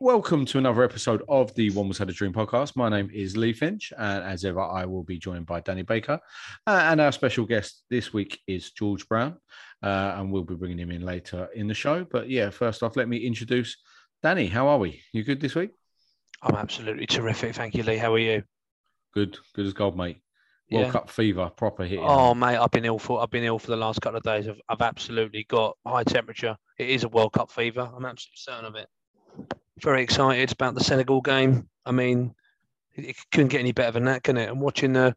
Welcome to another episode of the One Was Had a Dream podcast. My name is Lee Finch, and as ever, I will be joined by Danny Baker. And our special guest this week is George Brown, and we'll be bringing him in later in the show. But yeah, first off, let me introduce Danny. How are we? You good this week? I'm absolutely terrific. Thank you, Lee. How are you? Good. Good as gold, mate. World Cup fever, proper hit. Oh, mate, I've been ill for the last couple of days. I've absolutely got high temperature. It is a World Cup fever. I'm absolutely certain of it. Very excited about the Senegal game. I mean, it couldn't get any better than that, can it? And watching the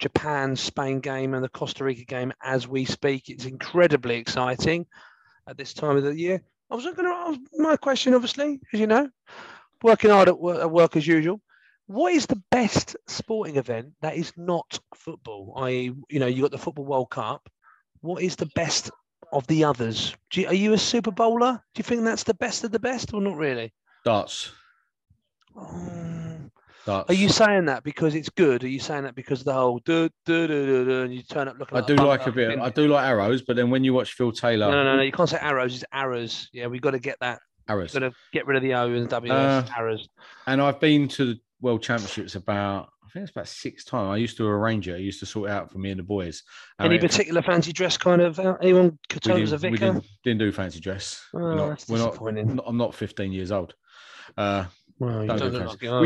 Japan-Spain game and the Costa Rica game as we speak, it's incredibly exciting at this time of the year. I was going to ask my question, obviously, as you know, working hard at work as usual. What is the best sporting event that is not football? I.e., you know, you got the Football World Cup. What is the best of the others? Are you a Super Bowler? Do you think that's the best of the best or not really? Darts. Are you saying that because it's good? Are you saying that because of the whole do and you turn up looking? I do like arrows, but then when you watch Phil Taylor, no, you can't say arrows. It's arrows. Yeah, we've got to get that. Arrows. We've got to get rid of the O and the W. Arrows. And I've been to the World Championships about 6 times. I used to arrange it. I used to sort it out for me and the boys. Any particular fancy dress kind of anyone could tell us a vicar? We didn't do fancy dress. Oh, that's disappointing. I'm not 15 years old. We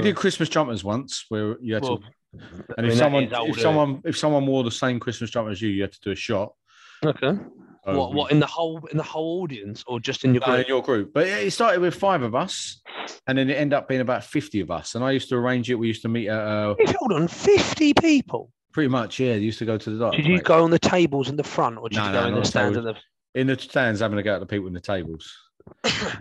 did Christmas jumpers once where you had to, and if someone wore the same Christmas jumper as you had to do a shot. Okay. So what in the whole audience or just in your group? In your group. But it started with 5 of us, and then it ended up being about 50 of us. And I used to arrange it. We used to meet at. Hold on, 50 people. Pretty much, yeah. They used to go to the dock. Did you go on the tables in the front, or did you go in the stands? In the stands, having a go at the people in the tables.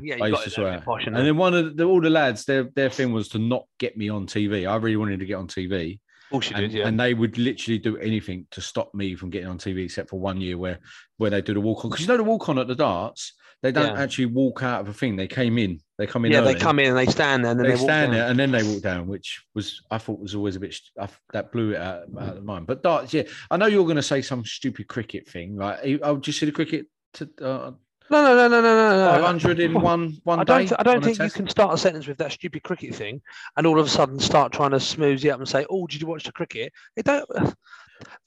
Yeah, I used to swear. Posh, and then one of all the lads, their thing was to not get me on TV. I really wanted to get on TV. And they would literally do anything to stop me from getting on TV, except for one year where they do the walk on. Because you know the walk on at the darts, they don't actually walk out of a thing. They came in. They come in. Yeah, early. They come in and they stand there. And then they stand there and then they walk down, which I thought was always a bit that blew it out of mind. But darts, yeah, I know you're going to say some stupid cricket thing, right? I'll just see the cricket to. No. 500 in one day. I don't think you can start a sentence with that stupid cricket thing, and all of a sudden start trying to smooth you up and say, "Oh, did you watch the cricket?" It don't.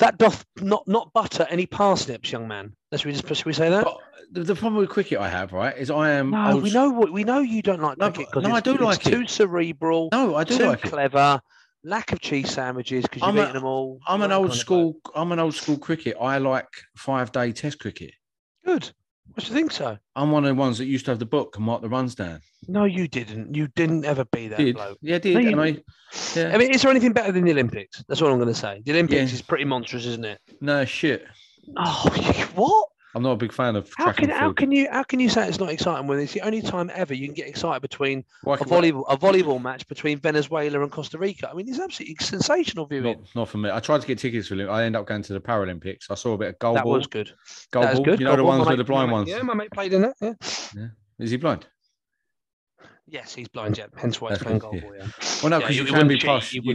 That doth not butter any parsnips, young man. Should we say that? But the problem with cricket I have, right, is I am. No, we know you don't like cricket because it's too cerebral. No, I do like it. Too clever. Lack of cheese sandwiches because you've eaten them all. I'm an old school cricket. I like 5-day Test cricket. Good. I think so. I'm one of the ones that used to have the book and mark the runs down. No, you didn't. You didn't ever be that bloke. Yeah, I did. No, and I mean, is there anything better than the Olympics? That's what I'm going to say. The Olympics is pretty monstrous, isn't it? No, shit. Oh, what? I'm not a big fan of how can you say it's not exciting when it's the only time ever you can get excited between a volleyball match between Venezuela and Costa Rica? I mean, it's absolutely sensational viewing. Not for me. I tried to get tickets for it. I ended up going to the Paralympics. I saw a bit of goal. That ball. Was good. Goal that ball. Good. You know goal the ball, ones with the blind ones. Yeah, my mate played in that. Yeah. Is he blind? Yes, he's blind. Yeah, hence why he's playing goal ball. Yeah. Well, no, because you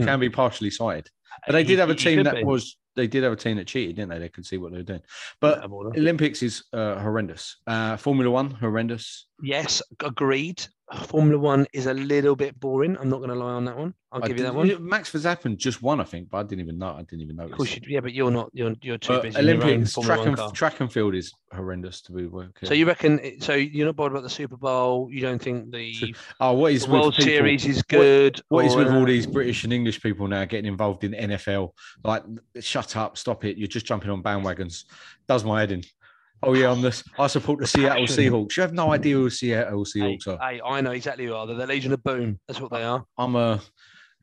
can be partially sighted. But they did have a team that was. They did have a team that cheated, didn't they? They could see what they were doing. But Olympics is horrendous. Formula One, horrendous. Yes, agreed. Formula One is a little bit boring. I'm not going to lie on that one. I'll give you that one. Max Verstappen just won, I think, but I didn't even know. I didn't even notice. Of course, but you're not. You're too busy. Olympics track and field is horrendous to be working. So you reckon? So you're not bothered about the Super Bowl? You don't think the World Series is good? What is with all these British and English people now getting involved in NFL? Like, shut up, stop it! You're just jumping on bandwagons. Does my head in. Oh, yeah, I support the Seattle Seahawks. You have no idea who the Seattle Seahawks are. Hey, I know exactly who they are. They're the Legion of Boom. That's what they are. I'm a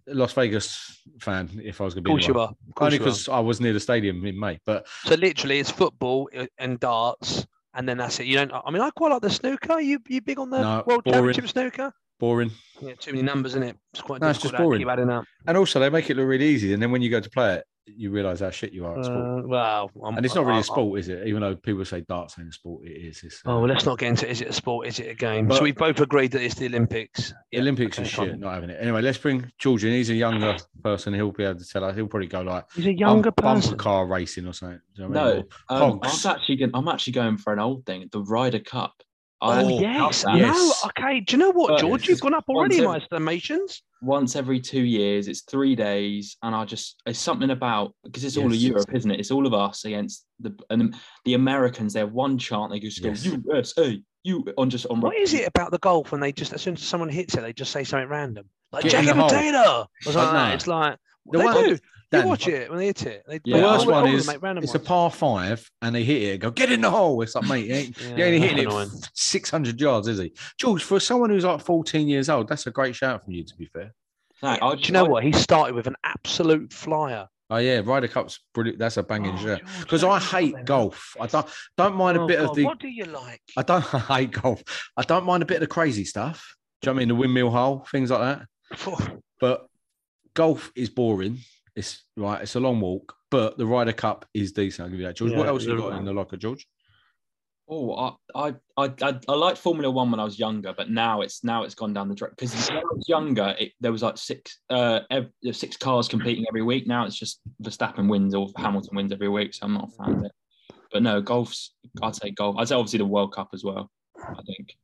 Las Vegas fan, if I was going to be. Of course you are. Only because I was near the stadium in May. But so literally, it's football and darts, and then that's it. You don't. I mean, I quite like the snooker. You big on the World Championship snooker? Boring. Yeah, too many numbers, isn't it? It's quite difficult. It's just boring. And also, they make it look really easy. And then when you go to play it, you realise how shit you are at sport. And it's not really a sport, is it? Even though people say darts ain't a sport, it is. Let's not get into is it a sport, is it a game? But so we've both agreed that it's the Olympics. Olympics is shit, not having it. Anyway, let's bring George in. He's a younger person. He'll be able to tell us. He'll probably go like, he's a younger person. Car racing or something. Do you know what I mean? I'm actually going for an old thing, the Ryder Cup. Yes. No, okay. Do you know what, George? You've gone up already in my estimations. Once every 2 years, it's 3 days, and it's something about because it's all of Europe, isn't it? It's all of us against the Americans. They have one chant, they just go USA. What is it about the golf when they just as soon as someone hits it, they just say something random like Jackie Potato? It's like they do. You watch it when they hit it. The worst one is it's a par five and they hit it and go, get in the hole. It's like, mate, you ain't hitting it 600 yards, is he? George, for someone who's like 14 years old, that's a great shout from you, to be fair. No, do you know what? He started with an absolute flyer. Oh, yeah, Ryder Cup's brilliant. That's a banging shirt. Because I hate golf. I don't mind a bit of the... What do you like? I hate golf. I don't mind a bit of the crazy stuff. Do you know what I mean? The windmill hole, things like that. But golf is boring. It's right. It's a long walk, but the Ryder Cup is decent. I'll give you that, George. What else have you got in the locker, George? Oh, I liked Formula One when I was younger, but now it's gone down the track. Because when I was younger, there was like six cars competing every week. Now it's just Verstappen wins or Hamilton wins every week. So I'm not a fan of it. But no, I'd say golf. I'd say obviously the World Cup as well. I think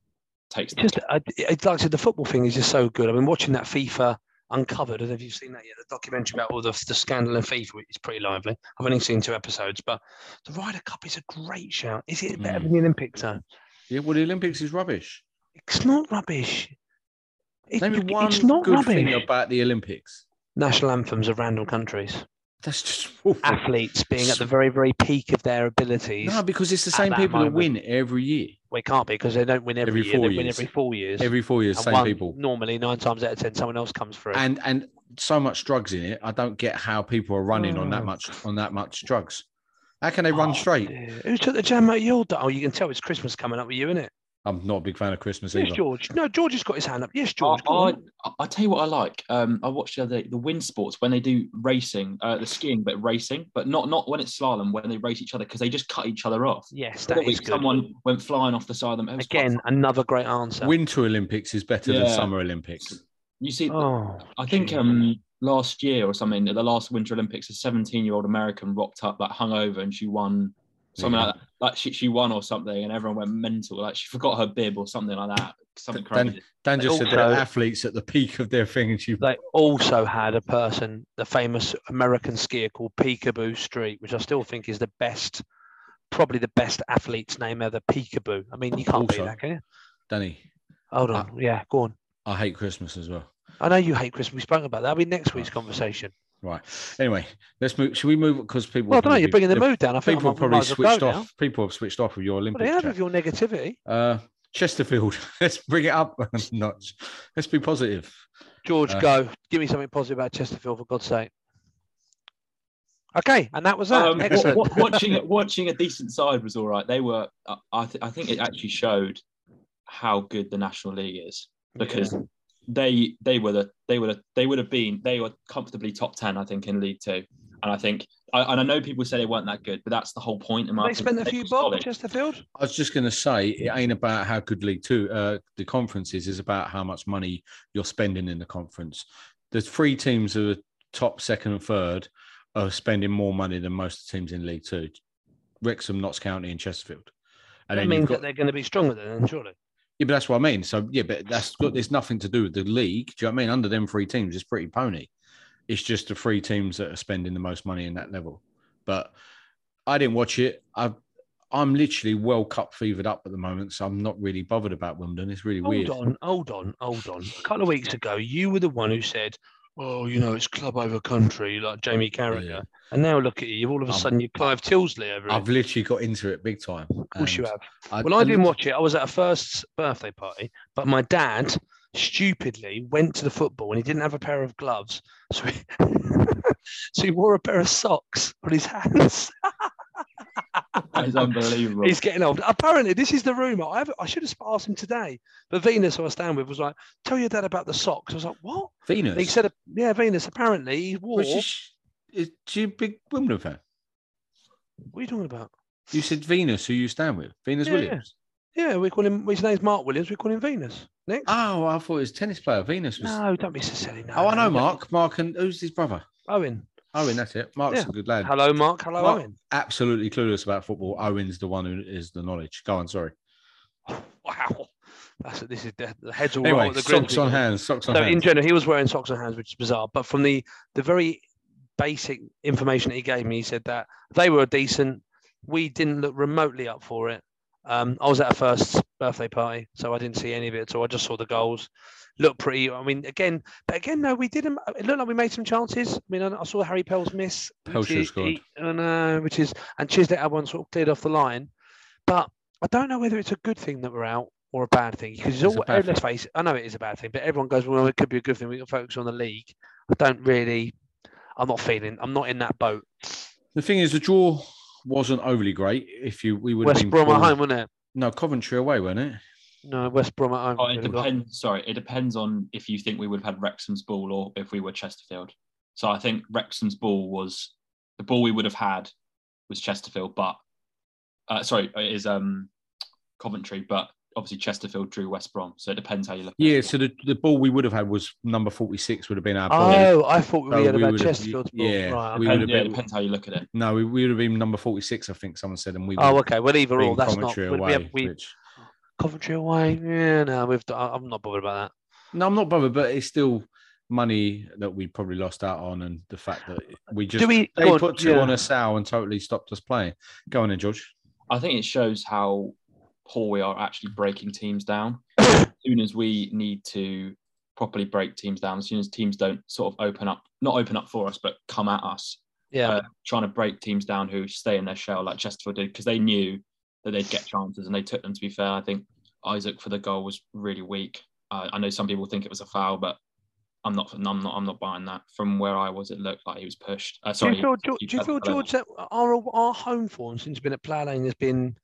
takes. Like I said, the football thing is just so good. I've been watching that FIFA. Uncovered. I don't know if you've seen that yet. The documentary about all the scandal in FIFA is pretty lively. I've only seen 2 episodes, but the Ryder Cup is a great shout. Is it better than the Olympics, though? Yeah, well, the Olympics is rubbish. It's not rubbish. Name me one good thing about the Olympics. National anthems of random countries. That's just awful. Athletes being at the very, very peak of their abilities. No, because it's the same people that win every year. Well, it can't be because they don't win every year. They win every 4 years. Every 4 years, same people. Normally, 9 times out of 10, someone else comes through. And so much drugs in it. I don't get how people are running on that much drugs. How can they run straight? Dear. Who took the jam out of your dog? Oh, you can tell it's Christmas coming up with you, isn't it? I'm not a big fan of Christmas either. George. No, George has got his hand up. Yes, George. I tell you what I like. I watched the other day, the wind sports, when they do racing, the skiing, but racing, but not when it's slalom, when they race each other, because they just cut each other off. Yes, that is good. Someone went flying off the side of them. Again, another great answer. Winter Olympics is better than Summer Olympics. You see, I think last year or something, at the last Winter Olympics, a 17-year-old American rocked up, like, hungover, and she won... Something like that. Like she won or something, and everyone went mental. Like she forgot her bib or something like that. Something crazy. Dan just said they're athletes at the peak of their thing, and they also had a person, the famous American skier called Peekaboo Street, which I still think is the best, probably the best athlete's name ever. Peekaboo. I mean, you can't beat that, can you? Danny. Hold on. Go on. I hate Christmas as well. I know you hate Christmas. We spoke about that. That'll be next week's conversation. Right. Anyway, let's move. Should we move? Because people. Well, I don't know. You're bringing the mood down. I think people have probably switched off. Now. People have switched off with your Olympics. They have with your negativity. Chesterfield. Let's bring it up a notch. Let's be positive. George, go. Give me something positive about Chesterfield, for God's sake. Okay, and that was that. Excellent. Watching a decent side was all right. They were. I think it actually showed how good the National League is, because they were comfortably top 10, I think, in League Two. And I think, and I know people say they weren't that good, but that's the whole point. They spent a few bob, Chesterfield. I was just going to say, it ain't about how good League Two, the conference is about how much money you're spending in the conference. The three teams that are top, second and third are spending more money than most of the teams in League Two. Wrexham, Notts County and Chesterfield. And that means that they're going to be stronger than them, surely. Yeah, but that's what I mean. So, yeah, but there's nothing to do with the league. Do you know what I mean? Under them three teams, it's pretty pony. It's just the three teams that are spending the most money in that level. But I didn't watch it. I'm literally World Cup fevered up at the moment, so I'm not really bothered about Wimbledon. It's really weird. Hold on. A couple of weeks ago, you were the one who said, oh, you know, it's club over country, like Jamie Carragher. Yeah. And now look at you, all of a sudden you're Clive Tilsley over it. I've literally got into it big time. Of course you have. I didn't watch it. I was at a first birthday party, but my dad stupidly went to the football and he didn't have a pair of gloves. So he, so he wore a pair of socks on his hands. That is unbelievable. He's getting old. Apparently, this is the rumour. I should have asked him today. But Venus, who I stand with, was like, tell your dad about the socks. I was like, what? Venus? And he said, yeah, Venus. Apparently, he wore... Is she a big Wimbledon fan? What are you talking about? You said Venus, who you stand with. Venus Williams? Yeah, we call him... His name's Mark Williams. We call him Venus. Next. Oh, I thought it was a tennis player. Venus was... No, don't be so silly. No, I know Mark. Mark and... Who's his brother? Owen, that's it. Mark's a good lad. Hello, Mark. Hello, Mark, Owen. Absolutely clueless about football. Owen's the one who is the knowledge. Go on, sorry. Wow. This is the heads all right. Anyway, socks on hands. In general, he was wearing socks on hands, which is bizarre. But from the very basic information that he gave me, he said that they were decent. We didn't look remotely up for it. I was at a first birthday party, so I didn't see any of it. So I just saw the goals. Looked pretty. I mean, no, we didn't. It looked like we made some chances. I mean, I saw Harry Pell's miss. Pell should have scored. And Chislett had one sort of cleared off the line. But I don't know whether it's a good thing that we're out or a bad thing. Because let's face it, I know it is a bad thing, but everyone goes, well, it could be a good thing. We can focus on the league. I'm not in that boat. The thing is, the draw wasn't overly great. We would have been West Brom at home, wasn't it? No, Coventry away, wasn't it? No, West Brom at home. It depends on if you think we would have had Wrexham's ball or if we were Chesterfield. So I think Wrexham's ball was... The ball we would have had was Chesterfield, but... It is Coventry, but obviously Chesterfield drew West Brom. So it depends how you look at it. Yeah, so the ball we would have had was number 46 would have been our ball. Oh, I thought we had about Chesterfield's ball. Yeah, right, it depends how you look at it. No, we would have been number 46, I think someone said. And we okay. Well, either or, that's Coventry not... Coventry away, yeah, no, I'm not bothered about that. No, I'm not bothered, but it's still money that we probably lost out on, and the fact that they put two on a sow and totally stopped us playing. Go on in, George. I think it shows how poor we are actually breaking teams down. As soon as we need to properly break teams down, as soon as teams don't sort of not open up for us, but come at us. Yeah, trying to break teams down who stay in their shell like Chesterfield did, because they knew that they'd get chances and they took them. To be fair, I think Isaac for the goal was really weak. I know some people think it was a foul, but I'm not buying that. From where I was, it looked like he was pushed. Do you feel George, that our home form since been at Plough Lane has been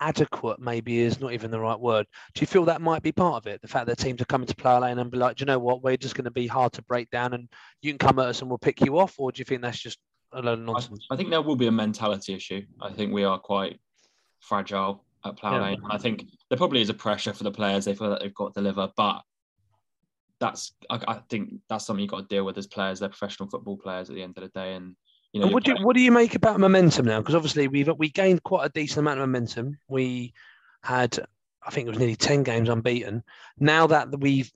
adequate? Maybe is not even the right word. Do you feel that might be part of it? The fact that teams are coming to Plough Lane and be like, do you know what? We're just going to be hard to break down, and you can come at us and we'll pick you off. Or do you think that's just a load of nonsense? I think there will be a mentality issue. I think we are quite fragile at Plough Lane. I think there probably is a pressure for the players. They feel that they've got to deliver, but I think that's something you've got to deal with as players. They're professional football players at the end of the day. And you know, and what do you make about momentum now? Because obviously we gained quite a decent amount of momentum. We had, I think it was nearly 10 games unbeaten. Now that we've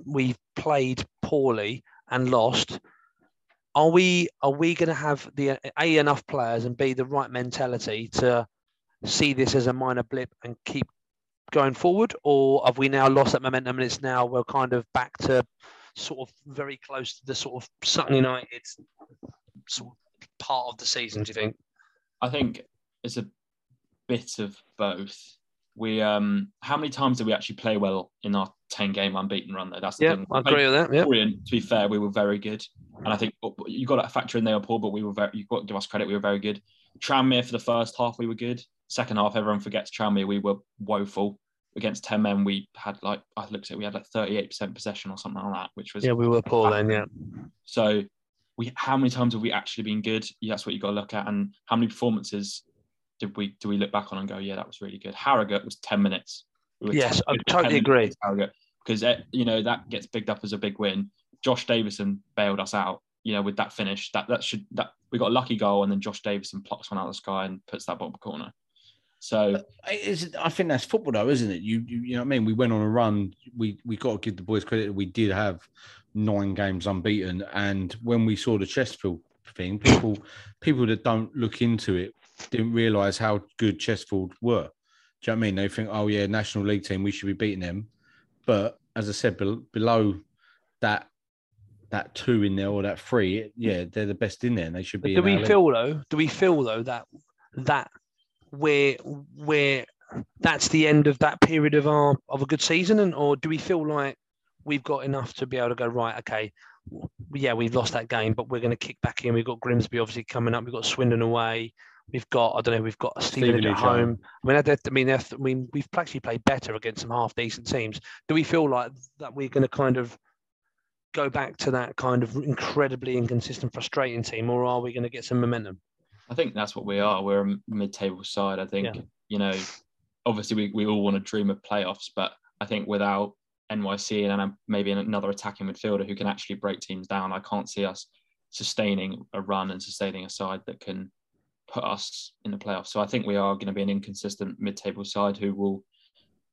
played poorly and lost, are we going to have the A, enough players, and B, the right mentality to see this as a minor blip and keep going forward? Or have we now lost that momentum and it's now we're kind of back to sort of very close to the sort of Sutton United sort of part of the season, do you think? I think it's a bit of both. We how many times did we actually play well in our 10-game unbeaten run though? That's the thing. I agree with that. Yeah. To be fair, we were very good, and I think you got to factor in they were poor, but we were very. You've got to give us credit. We were very good. Tranmere for the first half, we were good. Second half, everyone forgets Tranmere. We were woeful against 10 men. We had like 38% possession or something like that, which was we were poor then. Yeah. So we how many times have we actually been good? Yeah, that's what you got to look at, and how many performances. Do we look back on and go, yeah, that was really good? Harrogate was 10 minutes. Yes, I totally agree. Because, that gets bigged up as a big win. Josh Davison bailed us out, with that finish. That we got a lucky goal, and then Josh Davison plucks one out of the sky and puts that bottom corner. So I think that's football, though, isn't it? You know what I mean? We went on a run. We got to give the boys credit. We did have 9 games unbeaten. And when we saw the Chesterfield thing, people that don't look into it, didn't realise how good Chesterfield were. Do you know what I mean? They think, oh yeah, National League team, we should be beating them. But as I said, below that 2 in there or that 3, yeah, they're the best in there, and they should be. Do we feel though that we're that's the end of that period of a good season, or do we feel like we've got enough to be able to go right? Okay, yeah, we've lost that game, but we're going to kick back in. We've got Grimsby obviously coming up. We've got Swindon away. We've got, Stevenage at home. I mean, we've actually played better against some half-decent teams. Do we feel like that we're going to kind of go back to that kind of incredibly inconsistent, frustrating team, or are we going to get some momentum? I think that's what we are. We're a mid-table side, I think. Yeah. Obviously we all want to dream of playoffs, but I think without NYC and maybe another attacking midfielder who can actually break teams down, I can't see us sustaining a run and sustaining a side that can put us in the playoffs. So I think we are going to be an inconsistent mid-table side who will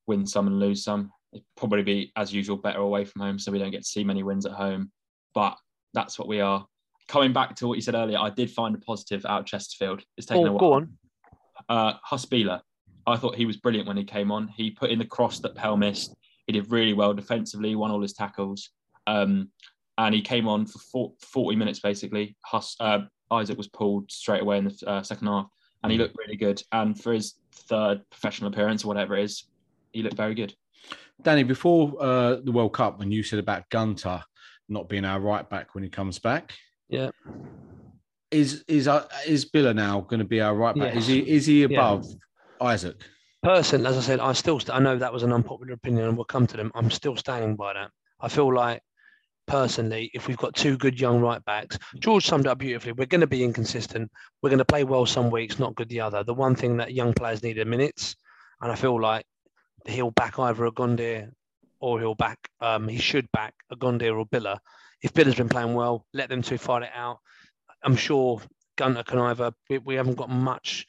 win some and lose some. It'd probably be, as usual, better away from home, so we don't get to see many wins at home. But that's what we are. Coming back to what you said earlier, I did find a positive out of Chesterfield. It's taken a while. Go on. Huss Bieler. I thought he was brilliant when he came on. He put in the cross that Pell missed. He did really well defensively, won all his tackles. And he came on for 40 minutes, basically. Isaac was pulled straight away in the second half, and he looked really good. And for his 3rd professional appearance or whatever it is, he looked very good. Danny, before the World Cup, when you said about Gunter not being our right back when he comes back, yeah, is Bieler now going to be our right back? Yes. Is he above Isaac? Person, as I said, I know that was an unpopular opinion, and we'll come to them. I'm still standing by that. I feel like, personally, if we've got 2 good young right backs, George summed up beautifully. We're going to be inconsistent. We're going to play well some weeks, not good the other. The one thing that young players need are minutes, and I feel like he'll back either a Gunter or he should back a Gunter or Bieler. If Biller's been playing well, let them 2 fight it out. I'm sure Gunter can either. We haven't got much.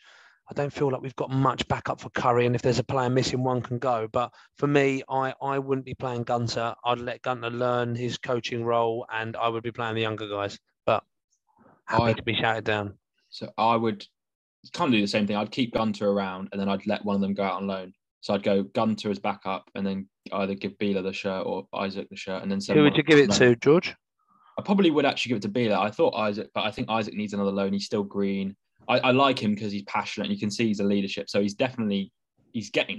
I don't feel like we've got much backup for Curry, and if there's a player missing, one can go. But for me, I wouldn't be playing Gunter. I'd let Gunter learn his coaching role, and I would be playing the younger guys. But happy to be shouted down. So I would kind of do the same thing. I'd keep Gunter around, and then I'd let one of them go out on loan. So I'd go Gunter as backup, and then either give Bieler the shirt or Isaac the shirt, and then who would you give it to, George? I probably would actually give it to Bieler. I thought Isaac, but I think Isaac needs another loan. He's still green. I like him because he's passionate, and you can see he's a leadership. So he's getting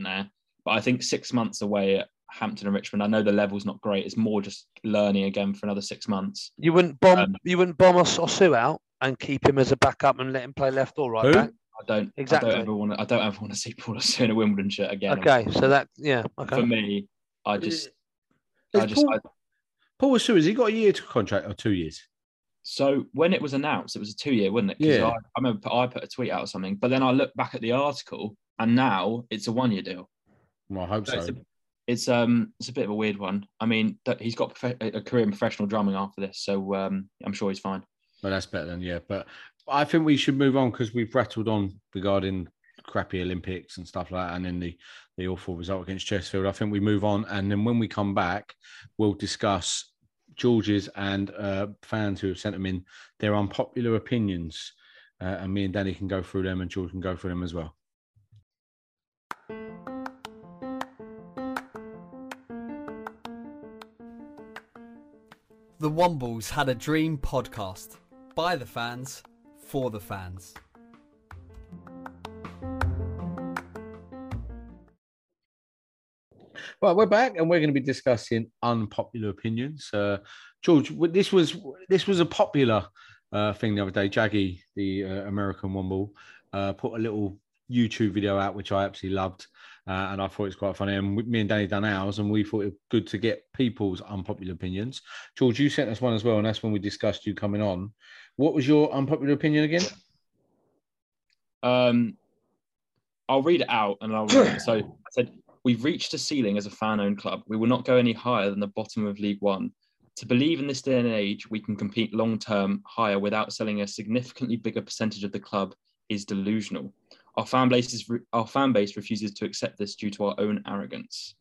there. But I think 6 months away at Hampton and Richmond, I know the level's not great. It's more just learning again for another 6 months. You wouldn't bomb Osu out and keep him as a backup and let him play left or right back? I don't ever want to see Paul Osu in a Wimbledon shirt again. Okay, so that okay. For me, Paul Osu, has he got a year to contract or 2 years? So when it was announced, it was a 2-year, wasn't it? Yeah. I remember I put a tweet out or something, but then I looked back at the article, and now it's a 1-year deal. Well, I hope so. It's a bit of a weird one. I mean, he's got a career in professional drumming after this, so I'm sure he's fine. Well, that's better than but I think we should move on because we've rattled on regarding crappy Olympics and stuff like that, and then the awful result against Chesterfield. I think we move on, and then when we come back, we'll discuss George's and fans who have sent them in their unpopular opinions, and me and Danny can go through them, and George can go through them as well. The Wombles Had a Dream podcast, by the fans, for the fans. Right, we're back and we're going to be discussing unpopular opinions. George, this was a popular thing the other day. Jaggy, the American Womble, put a little YouTube video out, which I absolutely loved. And I thought it's quite funny. And me and Danny done ours, and we thought it was good to get people's unpopular opinions. George, you sent us one as well, and that's when we discussed you coming on. What was your unpopular opinion again? I'll read it out, and I'll read it. So I said, we've reached a ceiling as a fan-owned club. We will not go any higher than the bottom of League One. To believe in this day and age we can compete long-term higher without selling a significantly bigger percentage of the club is delusional. Our fan base refuses to accept this due to our own arrogance.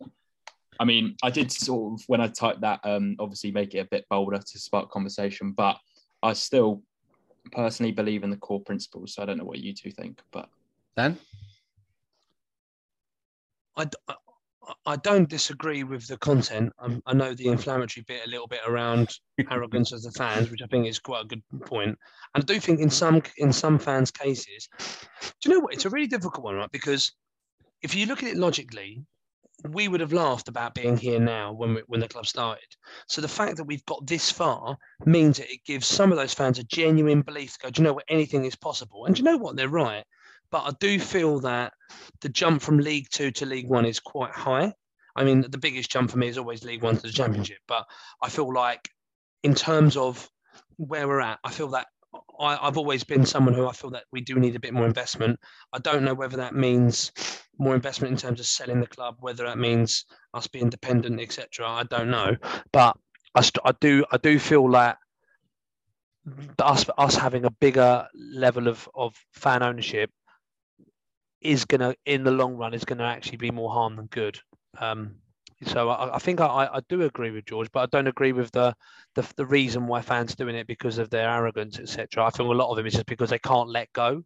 I mean, I did sort of, when I typed that, obviously make it a bit bolder to spark conversation, but I still personally believe in the core principles. So I don't know what you two think, but... Dan? I don't disagree with the content. I know the inflammatory bit a little bit around arrogance as the fans, which I think is quite a good point. And I do think in some fans' cases, do you know what? It's a really difficult one, right? Because if you look at it logically, we would have laughed about being here now when the club started. So the fact that we've got this far means that it gives some of those fans a genuine belief to go, do you know what? Anything is possible. And do you know what? They're right. But I do feel that the jump from League Two to League One is quite high. I mean, the biggest jump for me is always League One to the Championship. But I feel like in terms of where we're at, I feel that I've always been someone who I feel that we do need a bit more investment. I don't know whether that means more investment in terms of selling the club, whether that means us being dependent, etc. I don't know. But I do feel like us having a bigger level of fan ownership is going to, in the long run, is going to actually be more harm than good. So I think I do agree with George, but I don't agree with the reason why fans are doing it because of their arrogance, etc. I feel a lot of them is just because they can't let go.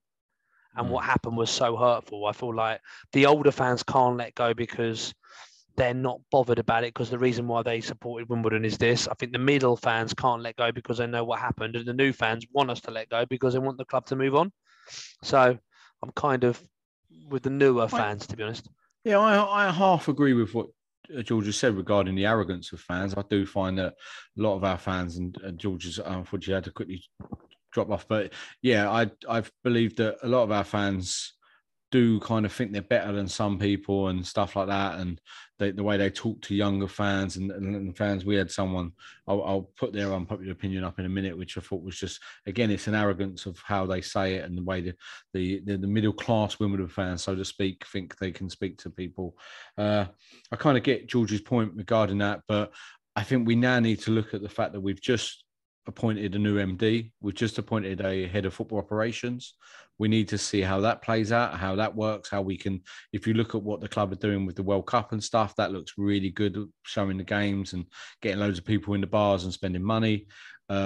And what happened was so hurtful. I feel like the older fans can't let go because they're not bothered about it because the reason why they supported Wimbledon is this. I think the middle fans can't let go because they know what happened, and the new fans want us to let go because they want the club to move on. So I'm kind of with the newer fans, to be honest. Yeah, I half agree with what George has said regarding the arrogance of fans. I do find that a lot of our fans, and George has unfortunately had to quickly drop off, but yeah, I've believed that a lot of our fans do kind of think they're better than some people and stuff like that, and the way they talk to younger fans and fans. We had someone, I'll put their unpopular opinion up in a minute, which I thought was just, again, it's an arrogance of how they say it and the way the middle-class Wimbledon fans, so to speak, think they can speak to people. I kind of get George's point regarding that, but I think we now need to look at the fact that we've just appointed a new MD. We've just appointed a head of football operations. We need to see how that plays out, how that works, how we can, if you look at what the club are doing with the World Cup and stuff, that looks really good, showing the games and getting loads of people in the bars and spending money.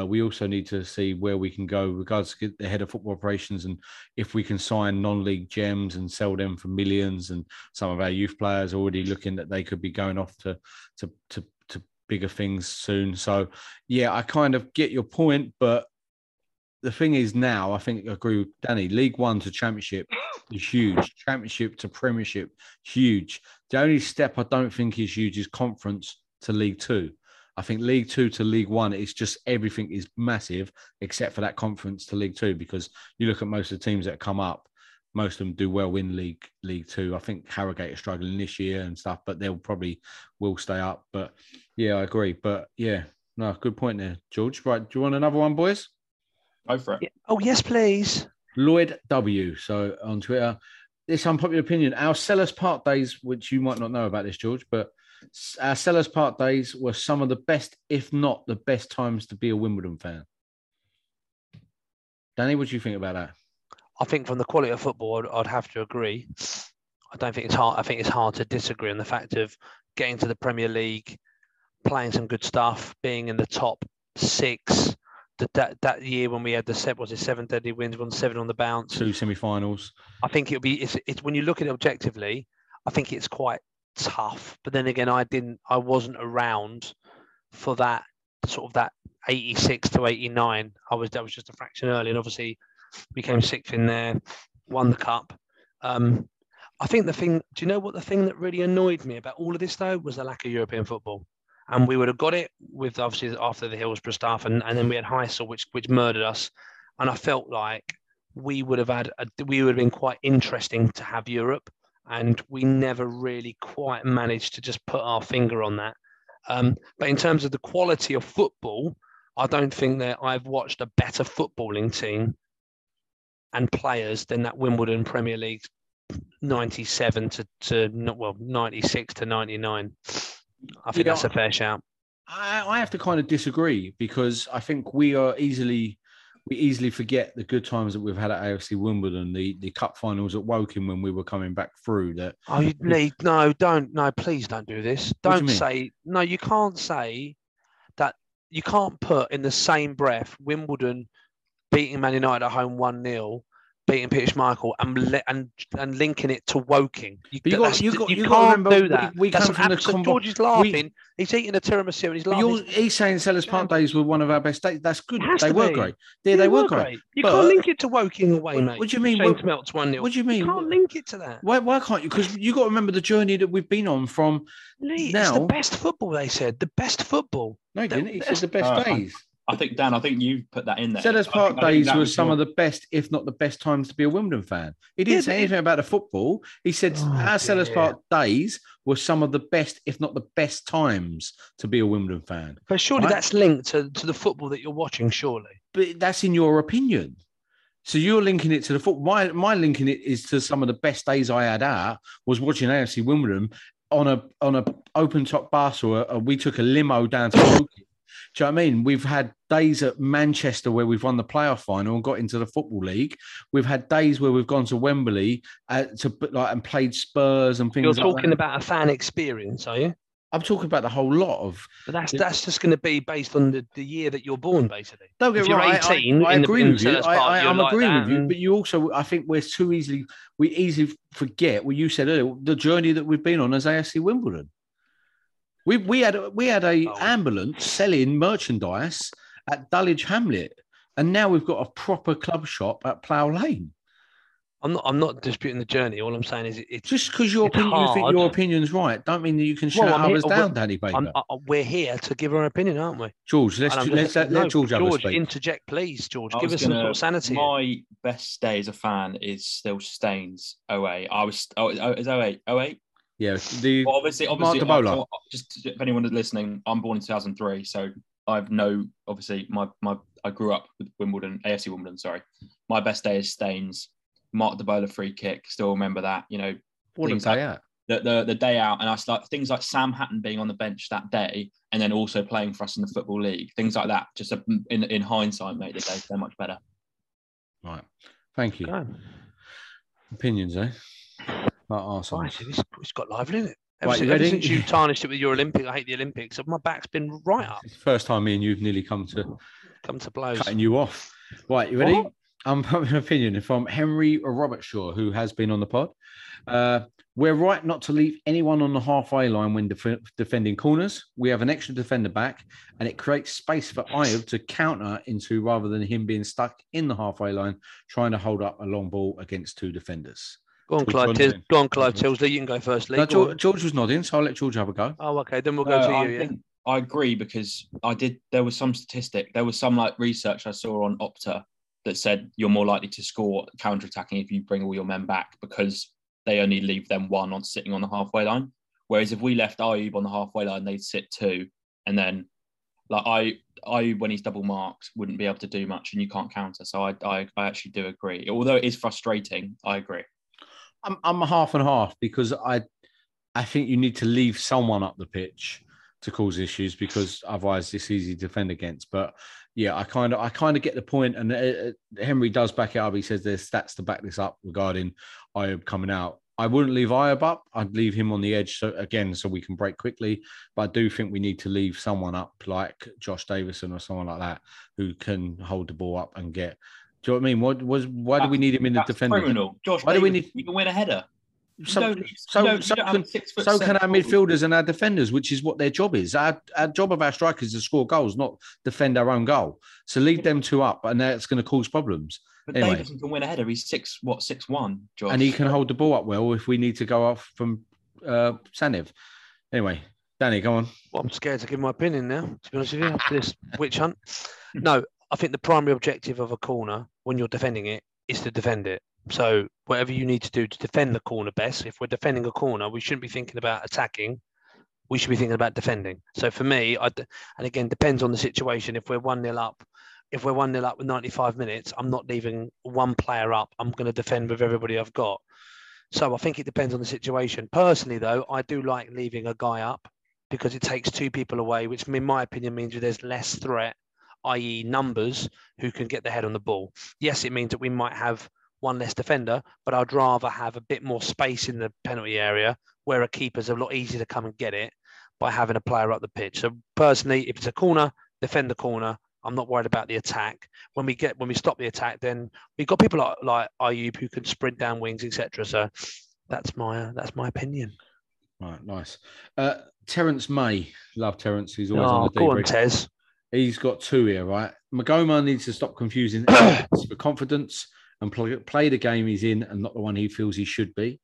We also need to see where we can go regards to the head of football operations, and if we can sign non-league gems and sell them for millions. And some of our youth players are already looking that they could be going off to bigger things soon. So yeah, I kind of get your point, but the thing is now, I think I agree with Danny, League One to Championship is huge. Championship to Premiership, huge. The only step I don't think is huge is Conference to League Two. I think League Two to League One, it's just everything is massive except for that Conference to League Two, because you look at most of the teams that come up, most of them do well in League Two. I think Harrogate are struggling this year and stuff, but they'll probably will stay up. But yeah, I agree. But yeah, no, good point there, George. Right, do you want another one, boys? Go for it. Oh, yes, please. Lloyd W. So on Twitter, this unpopular opinion. Our Sellers Park days, which you might not know about this, George, but our Sellers Park days were some of the best, if not the best times to be a Wimbledon fan. Danny, what do you think about that? I think from the quality of football, I'd have to agree. I don't think it's hard. I think it's hard to disagree on the fact of getting to the Premier League, playing some good stuff, being in the top six. That year when we had seven deadly wins, won seven on the bounce, two semi-finals. I think it'll be. It's when you look at it objectively, I think it's quite tough. But then again, I wasn't around for that sort of that 86 to 89, that was just a fraction early, and obviously we came sixth in there, won the cup. I think the thing, do you know what the thing that really annoyed me about all of this though was the lack of European football, and we would have got it with obviously after the Hillsborough stuff, and then we had Heysel, which murdered us, and I felt like we would have been quite interesting to have Europe, and we never really quite managed to just put our finger on that. But in terms of the quality of football, I don't think that I've watched a better footballing team and players than that Wimbledon Premier League 97 to 96 to 99. I think that's a fair shout. I have to kind of disagree, because I think we easily forget the good times that we've had at AFC Wimbledon, the cup finals at Woking when we were coming back through. That please don't do this. Don't say no. You can't say that. You can't put in the same breath Wimbledon beating Man United at home 1-0, beating Peter Schmeichel, and linking it to Woking. You can't remember that. George is laughing. He's eating a tiramisu and he's laughing. He's saying Sellers Park days were one of our best days. That's good. They were great. Yeah, they were great. You can't link it to Woking away, mate. What do you mean? James Melt's 1-0. What do you mean? You can't link it to that. Why can't you? Because you've got to remember the journey that we've been on from Lee, now. It's the best football, they said. The best football. No, he didn't. He said the best days. I think, Dan, you put that in there. Sellers Park days were some of the best, if not the best times to be a Wimbledon fan. He didn't say anything about the football. He said our Sellers Park days were some of the best, if not the best times to be a Wimbledon fan. But surely that's linked to the football that you're watching, surely. But that's in your opinion. So you're linking it to the football. My linking it is to some of the best days I had out was watching AFC Wimbledon on a open-top bus, or we took a limo down to... Do you know what I mean? We've had days at Manchester where we've won the playoff final and got into the Football League. We've had days where we've gone to Wembley and played Spurs and things like that. You're talking about a fan experience, are you? I'm talking about the whole lot of... But that's just going to be based on the year that you're born, basically. Don't get me wrong. I agree with you. I'm agreeing with you, but you also... I think we're too easily... We easily forget what you said earlier, the journey that we've been on as AFC Wimbledon. We had a ambulance selling merchandise at Dulwich Hamlet, and now we've got a proper club shop at Plough Lane. I'm not disputing the journey. All I'm saying is it's just because your opinion's right, don't mean that you can shout others down, Danny Baker. We're here to give our opinion, aren't we? George, let George have a speak. Interject, please. George, give us some sort of sanity. My best day as a fan is still Staines 08. Is 08? Yeah, well, obviously Mark Debola. Just if anyone is listening, I'm born in 2003, so I've I grew up with Wimbledon, AFC Wimbledon. Sorry, my best day is Staines, Mark Debola free kick. Still remember that, you know. What a day out! The day out, and I start things like Sam Hatton being on the bench that day, and then also playing for us in the Football League. Things like that. Just in hindsight, made the day so much better. Right, thank you. Okay. Opinions, eh? Right, it's got lively, isn't it? Ever since you tarnished it with your Olympics, I hate the Olympics. My back's been right up. It's the first time me and you've nearly come to blows, cutting you off. Right, you ready? I'm having an opinion from Henry Robertshaw, who has been on the pod. We're right not to leave anyone on the halfway line when defending corners. We have an extra defender back, and it creates space for Ayoub to counter into, rather than him being stuck in the halfway line trying to hold up a long ball against two defenders. Go on, Clive Tilsley. You can go first, Lee. No, George was nodding, so I'll let George have a go. Oh, okay. Then we'll go to you. I agree, because there was some statistic. There was some research I saw on Opta that said you're more likely to score counter-attacking if you bring all your men back, because they only leave them one on sitting on the halfway line. Whereas if we left Ayoub on the halfway line, they'd sit two. And then Ayoub, when he's double marked, wouldn't be able to do much, and you can't counter. So I actually do agree. Although it is frustrating, I agree. I'm a half and half, because I think you need to leave someone up the pitch to cause issues, because otherwise it's easy to defend against. But yeah, I kind of get the point, and Henry does back it up. He says there's stats to back this up regarding Ayoub coming out. I wouldn't leave Ayoub up. I'd leave him on the edge so we can break quickly. But I do think we need to leave someone up, like Josh Davison or someone like that, who can hold the ball up and get. Do you know what I mean? Why do we need him in the defender? Criminal. Josh Davis, you can win a header. So can our midfielders and our defenders, which is what their job is. Our job of our strikers is to score goals, not defend our own goal. So lead them two up, and that's going to cause problems. But anyway, Davison can win a header. He's 6'1", Josh. And he can hold the ball up well if we need to go off from Saniv. Anyway, Danny, go on. Well, I'm scared to give my opinion now, to be honest with you, after this witch hunt. No, I think the primary objective of a corner when you're defending it is to defend it. So whatever you need to do to defend the corner best, if we're defending a corner, we shouldn't be thinking about attacking. We should be thinking about defending. So for me, and again, depends on the situation. If we're 1-0 up, with 95 minutes, I'm not leaving one player up. I'm going to defend with everybody I've got. So I think it depends on the situation. Personally, though, I do like leaving a guy up because it takes two people away, which in my opinion means there's less threat, i.e. numbers, who can get their head on the ball. Yes, it means that we might have one less defender, but I'd rather have a bit more space in the penalty area where a keeper's a lot easier to come and get it by having a player up the pitch. So personally, if it's a corner, defend the corner. I'm not worried about the attack. When we stop the attack, then we've got people like Ayoub who can sprint down wings, etc. So that's my opinion. Right, nice. Terence May, love Terence. He's always on the debrief. Go on, Tez. He's got two here, right? Magoma needs to stop confusing for confidence and play the game he's in and not the one he feels he should be.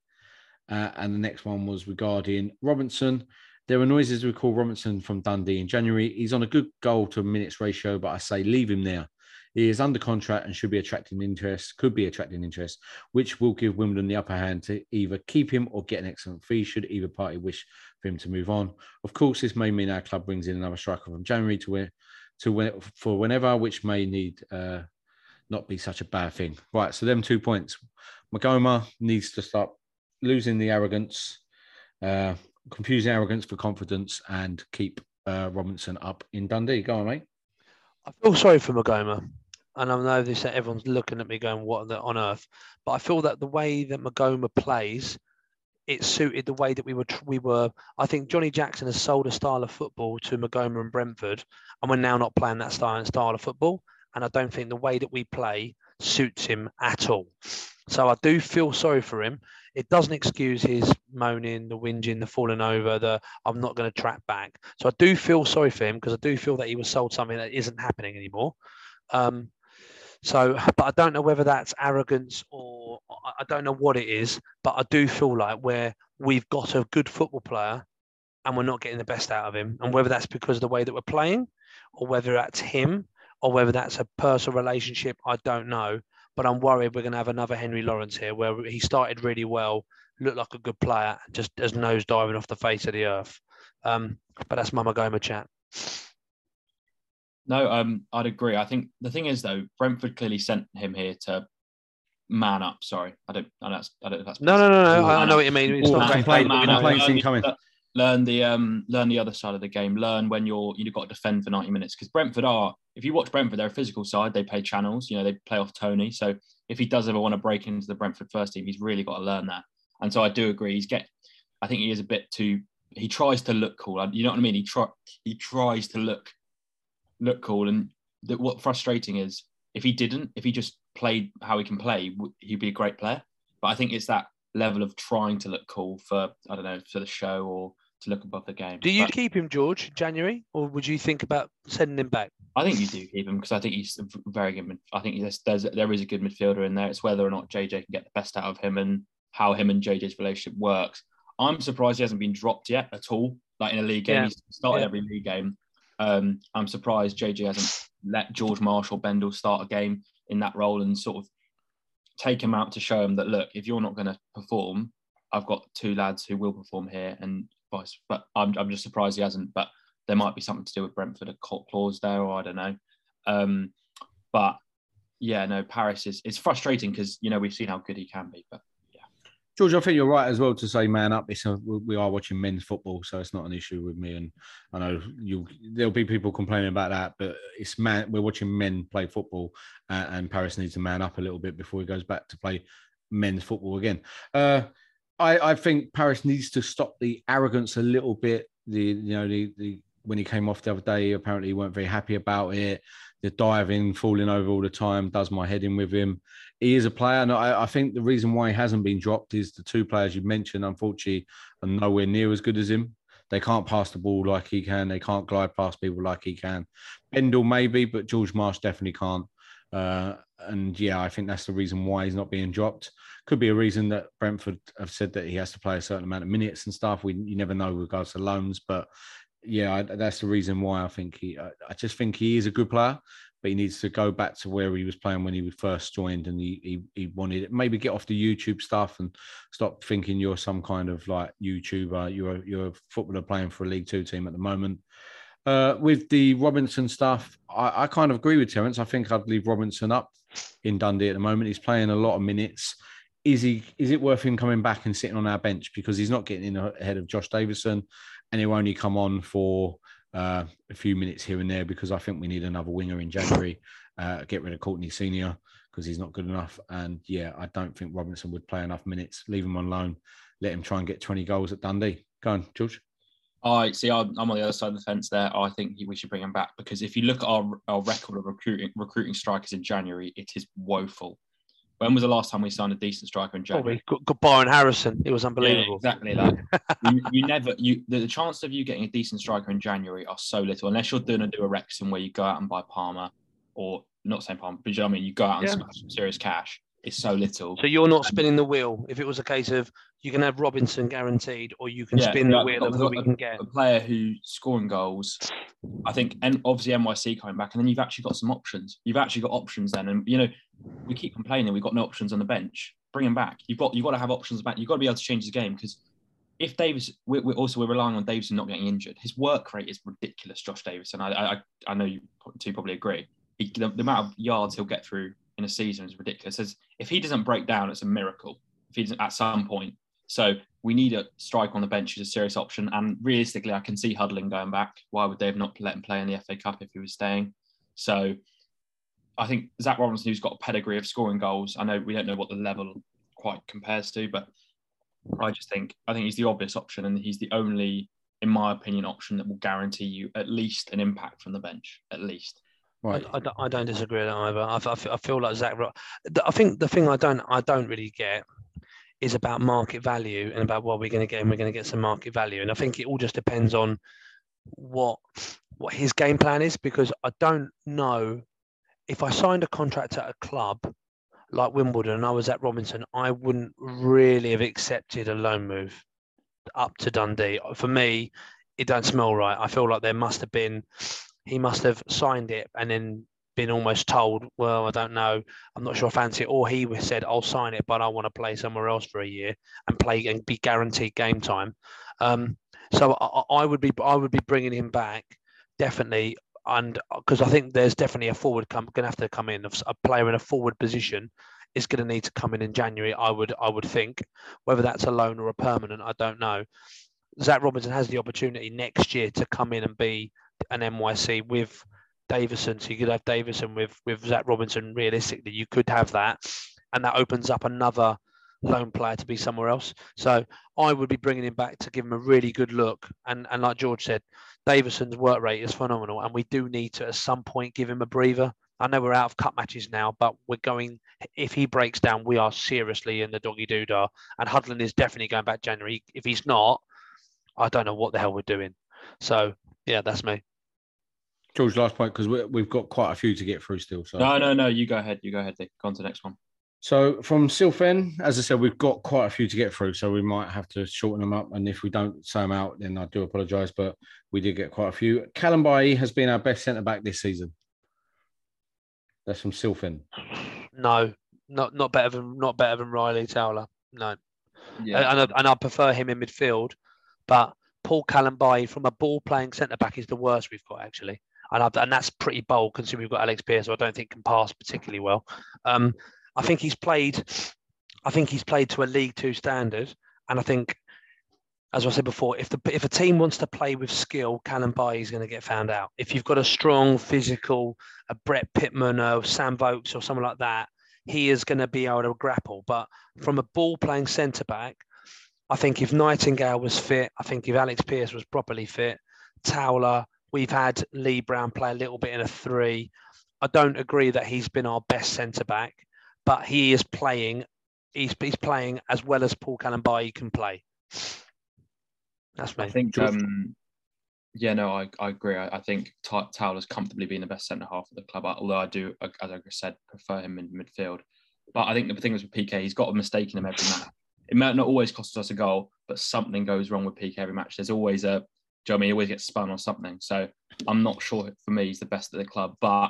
And the next one was regarding Robinson. There are noises we call Robinson from Dundee in January. He's on a good goal to minutes ratio, but I say leave him there. He is under contract and could be attracting interest, which will give Wimbledon the upper hand to either keep him or get an excellent fee should either party wish for him to move on. Of course, this may mean our club brings in another striker from January for whenever, which may need not be such a bad thing. Right, so them 2 points. Magoma needs to start losing the arrogance, confusing arrogance for confidence and keep Robinson up in Dundee. Go on, mate. I feel sorry for Magoma. And I know that everyone's looking at me going, what on earth? But I feel that the way that Magoma plays, it suited the way that we were. I think Johnny Jackson has sold a style of football to Magoma and Brentford, and we're now not playing that style of football. And I don't think the way that we play suits him at all. So I do feel sorry for him. It doesn't excuse his moaning, the whinging, the falling over, the I'm not going to track back. So I do feel sorry for him because I do feel that he was sold something that isn't happening anymore. But I don't know whether that's arrogance or I don't know what it is, but I do feel like we've got a good football player and we're not getting the best out of him. And whether that's because of the way that we're playing or whether that's him or whether that's a personal relationship, I don't know. But I'm worried we're going to have another Henry Lawrence here where he started really well, looked like a good player, just as nose diving off the face of the earth. But that's my Magoma chat. No, I'd agree. I think the thing is, though, Brentford clearly sent him here to man up. Sorry. I don't know if that's... No. I know what you mean. It's not great. Learn the other side of the game. Learn when you've got to defend for 90 minutes. Because Brentford are, if you watch Brentford, they're a physical side. They play channels. They play off Tony. So if he does ever want to break into the Brentford first team, he's really got to learn that. And so I do agree. I think he is a bit too. He tries to look cool. You know what I mean? He tries to look cool. And what frustrating is if he just played how he can play, he'd be a great player. But I think it's that level of trying to look cool for for the show or to look above the game. Do you keep him, George, January, or would you think about sending him back? I think you do keep him because I think he's a very good. I think there is a good midfielder in there. It's whether or not JJ can get the best out of him and how him and JJ's relationship works. I'm surprised he hasn't been dropped yet at all. Like in a league game, He's started every league game. I'm surprised JJ hasn't let George Marshall Bendel start a game in that role and sort of take him out to show him that look, if you're not going to perform, I've got two lads who will perform here and vice. But I'm just surprised he hasn't. But there might be something to do with Brentford, a clause there, or I don't know. But yeah, no, Paris it's frustrating because we've seen how good he can be. But yeah, George, I think you're right as well to say man up. We are watching men's football, so it's not an issue with me. And I know there'll be people complaining about that, but it's we're watching men play football, and Paris needs to man up a little bit before he goes back to play men's football again. I think Paris needs to stop the arrogance a little bit. The when he came off the other day, apparently he weren't very happy about it. The diving, falling over all the time, does my head in with him. He is a player, and I think the reason why he hasn't been dropped is the two players you mentioned, unfortunately, are nowhere near as good as him. They can't pass the ball like he can. They can't glide past people like he can. Bendel maybe, but George Marsh definitely can't. And yeah, I think that's the reason why he's not being dropped. Could be a reason that Brentford have said that he has to play a certain amount of minutes and stuff. You never know with regards to loans, but yeah, that's the reason why I think I just think he is a good player, but he needs to go back to where he was playing when he first joined, and he wanted it. Maybe get off the YouTube stuff and stop thinking you're some kind of like YouTuber. You're a footballer playing for a League Two team at the moment. With the Robinson stuff, I kind of agree with Terence. I think I'd leave Robinson up in Dundee at the moment. He's playing a lot of minutes. Is it worth him coming back and sitting on our bench? Because he's not getting in ahead of Josh Davison, and he'll only come on for a few minutes here and there, because I think we need another winger in January. Get rid of Courtney Senior because he's not good enough. And yeah, I don't think Robinson would play enough minutes. Leave him on loan. Let him try and get 20 goals at Dundee. Go on, George. I see. I'm on the other side of the fence there. I think we should bring him back, because if you look at our record of recruiting strikers in January, it is woeful. When was the last time we signed a decent striker in January? Oh, got Byron Harrison. It was unbelievable. Yeah, exactly that. The chance of you getting a decent striker in January are so little, unless you're doing a Wrexham where you go out and buy Palmer, or not saying Palmer, but you know what I mean, you go out and smash some serious cash. It's so little. So you're not spinning the wheel. If it was a case of you can have Robinson guaranteed, or you can spin the wheel of who we can get. A player who's scoring goals, I think, and obviously NYC coming back, and then you've actually got some options. You've actually got options then. And, you know, we keep complaining we've got no options on the bench. Bring him back. You've got to have options back. You've got to be able to change the game, because if Davis, we're relying on Davison not getting injured. His work rate is ridiculous, Josh Davison. I know you two probably agree. The amount of yards he'll get through in a season is ridiculous. If he doesn't break down, it's a miracle. If he doesn't, at some point. So we need a strike on the bench is a serious option. And realistically, I can see Huddling going back. Why would they have not let him play in the FA Cup if he was staying? So I think Zach Robinson, who's got a pedigree of scoring goals, I know we don't know what the level quite compares to, but I think he's the obvious option, and he's the only, in my opinion, option that will guarantee you at least an impact from the bench, at least. Right. I don't disagree with that either. I feel like Zach. I think the thing I don't really get is about market value and about what we're going to get, and we're going to get some market value. And I think it all just depends on what his game plan is, because I don't know if I signed a contract at a club like Wimbledon and I was at Robinson, I wouldn't really have accepted a loan move up to Dundee. For me, it don't smell right. I feel like he must have signed it and then been almost told, well, I don't know, I'm not sure I fancy it. Or he said, I'll sign it, but I want to play somewhere else for a year and play and be guaranteed game time. So I would be bringing him back, definitely. And because I think there's definitely a forward going to have to come in. A player in a forward position is going to need to come in January, I would think. Whether that's a loan or a permanent, I don't know. Zach Robinson has the opportunity next year to come in and be an NYC with Davison. So you could have Davison with Zach Robinson. Realistically, you could have that, and that opens up another loan player to be somewhere else. So I would be bringing him back to give him a really good look. And like George said, Davison's work rate is phenomenal, and we do need to at some point give him a breather. I know we're out of cup matches now, but if he breaks down, we are seriously in the doggy doodah. And Hudlin is definitely going back January. If he's not, I don't know what the hell we're doing. So yeah, that's me. George, last point, because we've got quite a few to get through still. So. No, you go ahead. Dick. Go on to the next one. So from Silfen, as I said, we've got quite a few to get through, so we might have to shorten them up. And if we don't say them out, then I do apologise, but we did get quite a few. Callum Bailly has been our best centre-back this season. That's from Silfen. No, not better than Riley Towler. No. Yeah. And I prefer him in midfield, but Paul Callum Bailly from a ball-playing centre-back is the worst we've got, actually. And that's pretty bold, considering we've got Alex Pierce, who I don't think can pass particularly well. I think he's played to a League Two standard, and I think, as I said before, if a team wants to play with skill, Callum Bailly is going to get found out. If you've got a strong physical, a Brett Pittman or Sam Vokes or someone like that, he is going to be able to grapple. But from a ball-playing centre-back, I think if Nightingale was fit, I think if Alex Pierce was properly fit, Towler, We've had Lee Brown play a little bit in a three. I don't agree that he's been our best centre-back, but he is playing. He's playing as well as Paul Callum Bailly can play. That's me. I think, I agree. I think Towler's comfortably been the best centre-half of the club, although I do, as I said, prefer him in midfield. But I think the thing is with PK, he's got a mistake in him every match. It might not always cost us a goal, but something goes wrong with PK every match. There's always a, do you know what I mean? He always gets spun or something. So I'm not sure, for me, he's the best at the club. But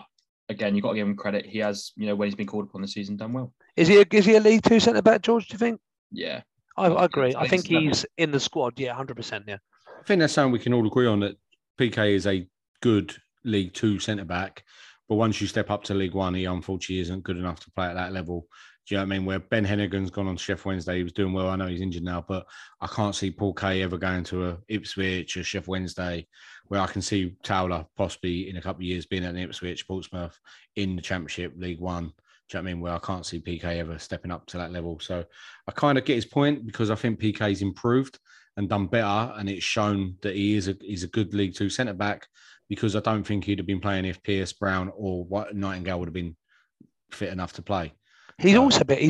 again, you've got to give him credit. He has, when he's been called upon this season, done well. Is he a League Two centre-back, George, do you think? Yeah. I agree. I think he's in the squad. Yeah, 100%. Yeah. I think that's something we can all agree on, that PK is a good League Two centre-back. But once you step up to League One, he unfortunately isn't good enough to play at that level. Do you know what I mean? Where Ben Hennigan's gone on to Sheffield Wednesday, he was doing well. I know he's injured now, but I can't see Paul Kay ever going to a Ipswich or Sheffield Wednesday, where I can see Towler possibly in a couple of years being at an Ipswich, Portsmouth, in the Championship, League One. Do you know what I mean? Where I can't see PK ever stepping up to that level. So I kind of get his point, because I think PK's improved and done better, and it's shown that he is he's a good League Two centre-back, because I don't think he'd have been playing if Pierce, Brown or Nightingale would have been fit enough to play. He's also been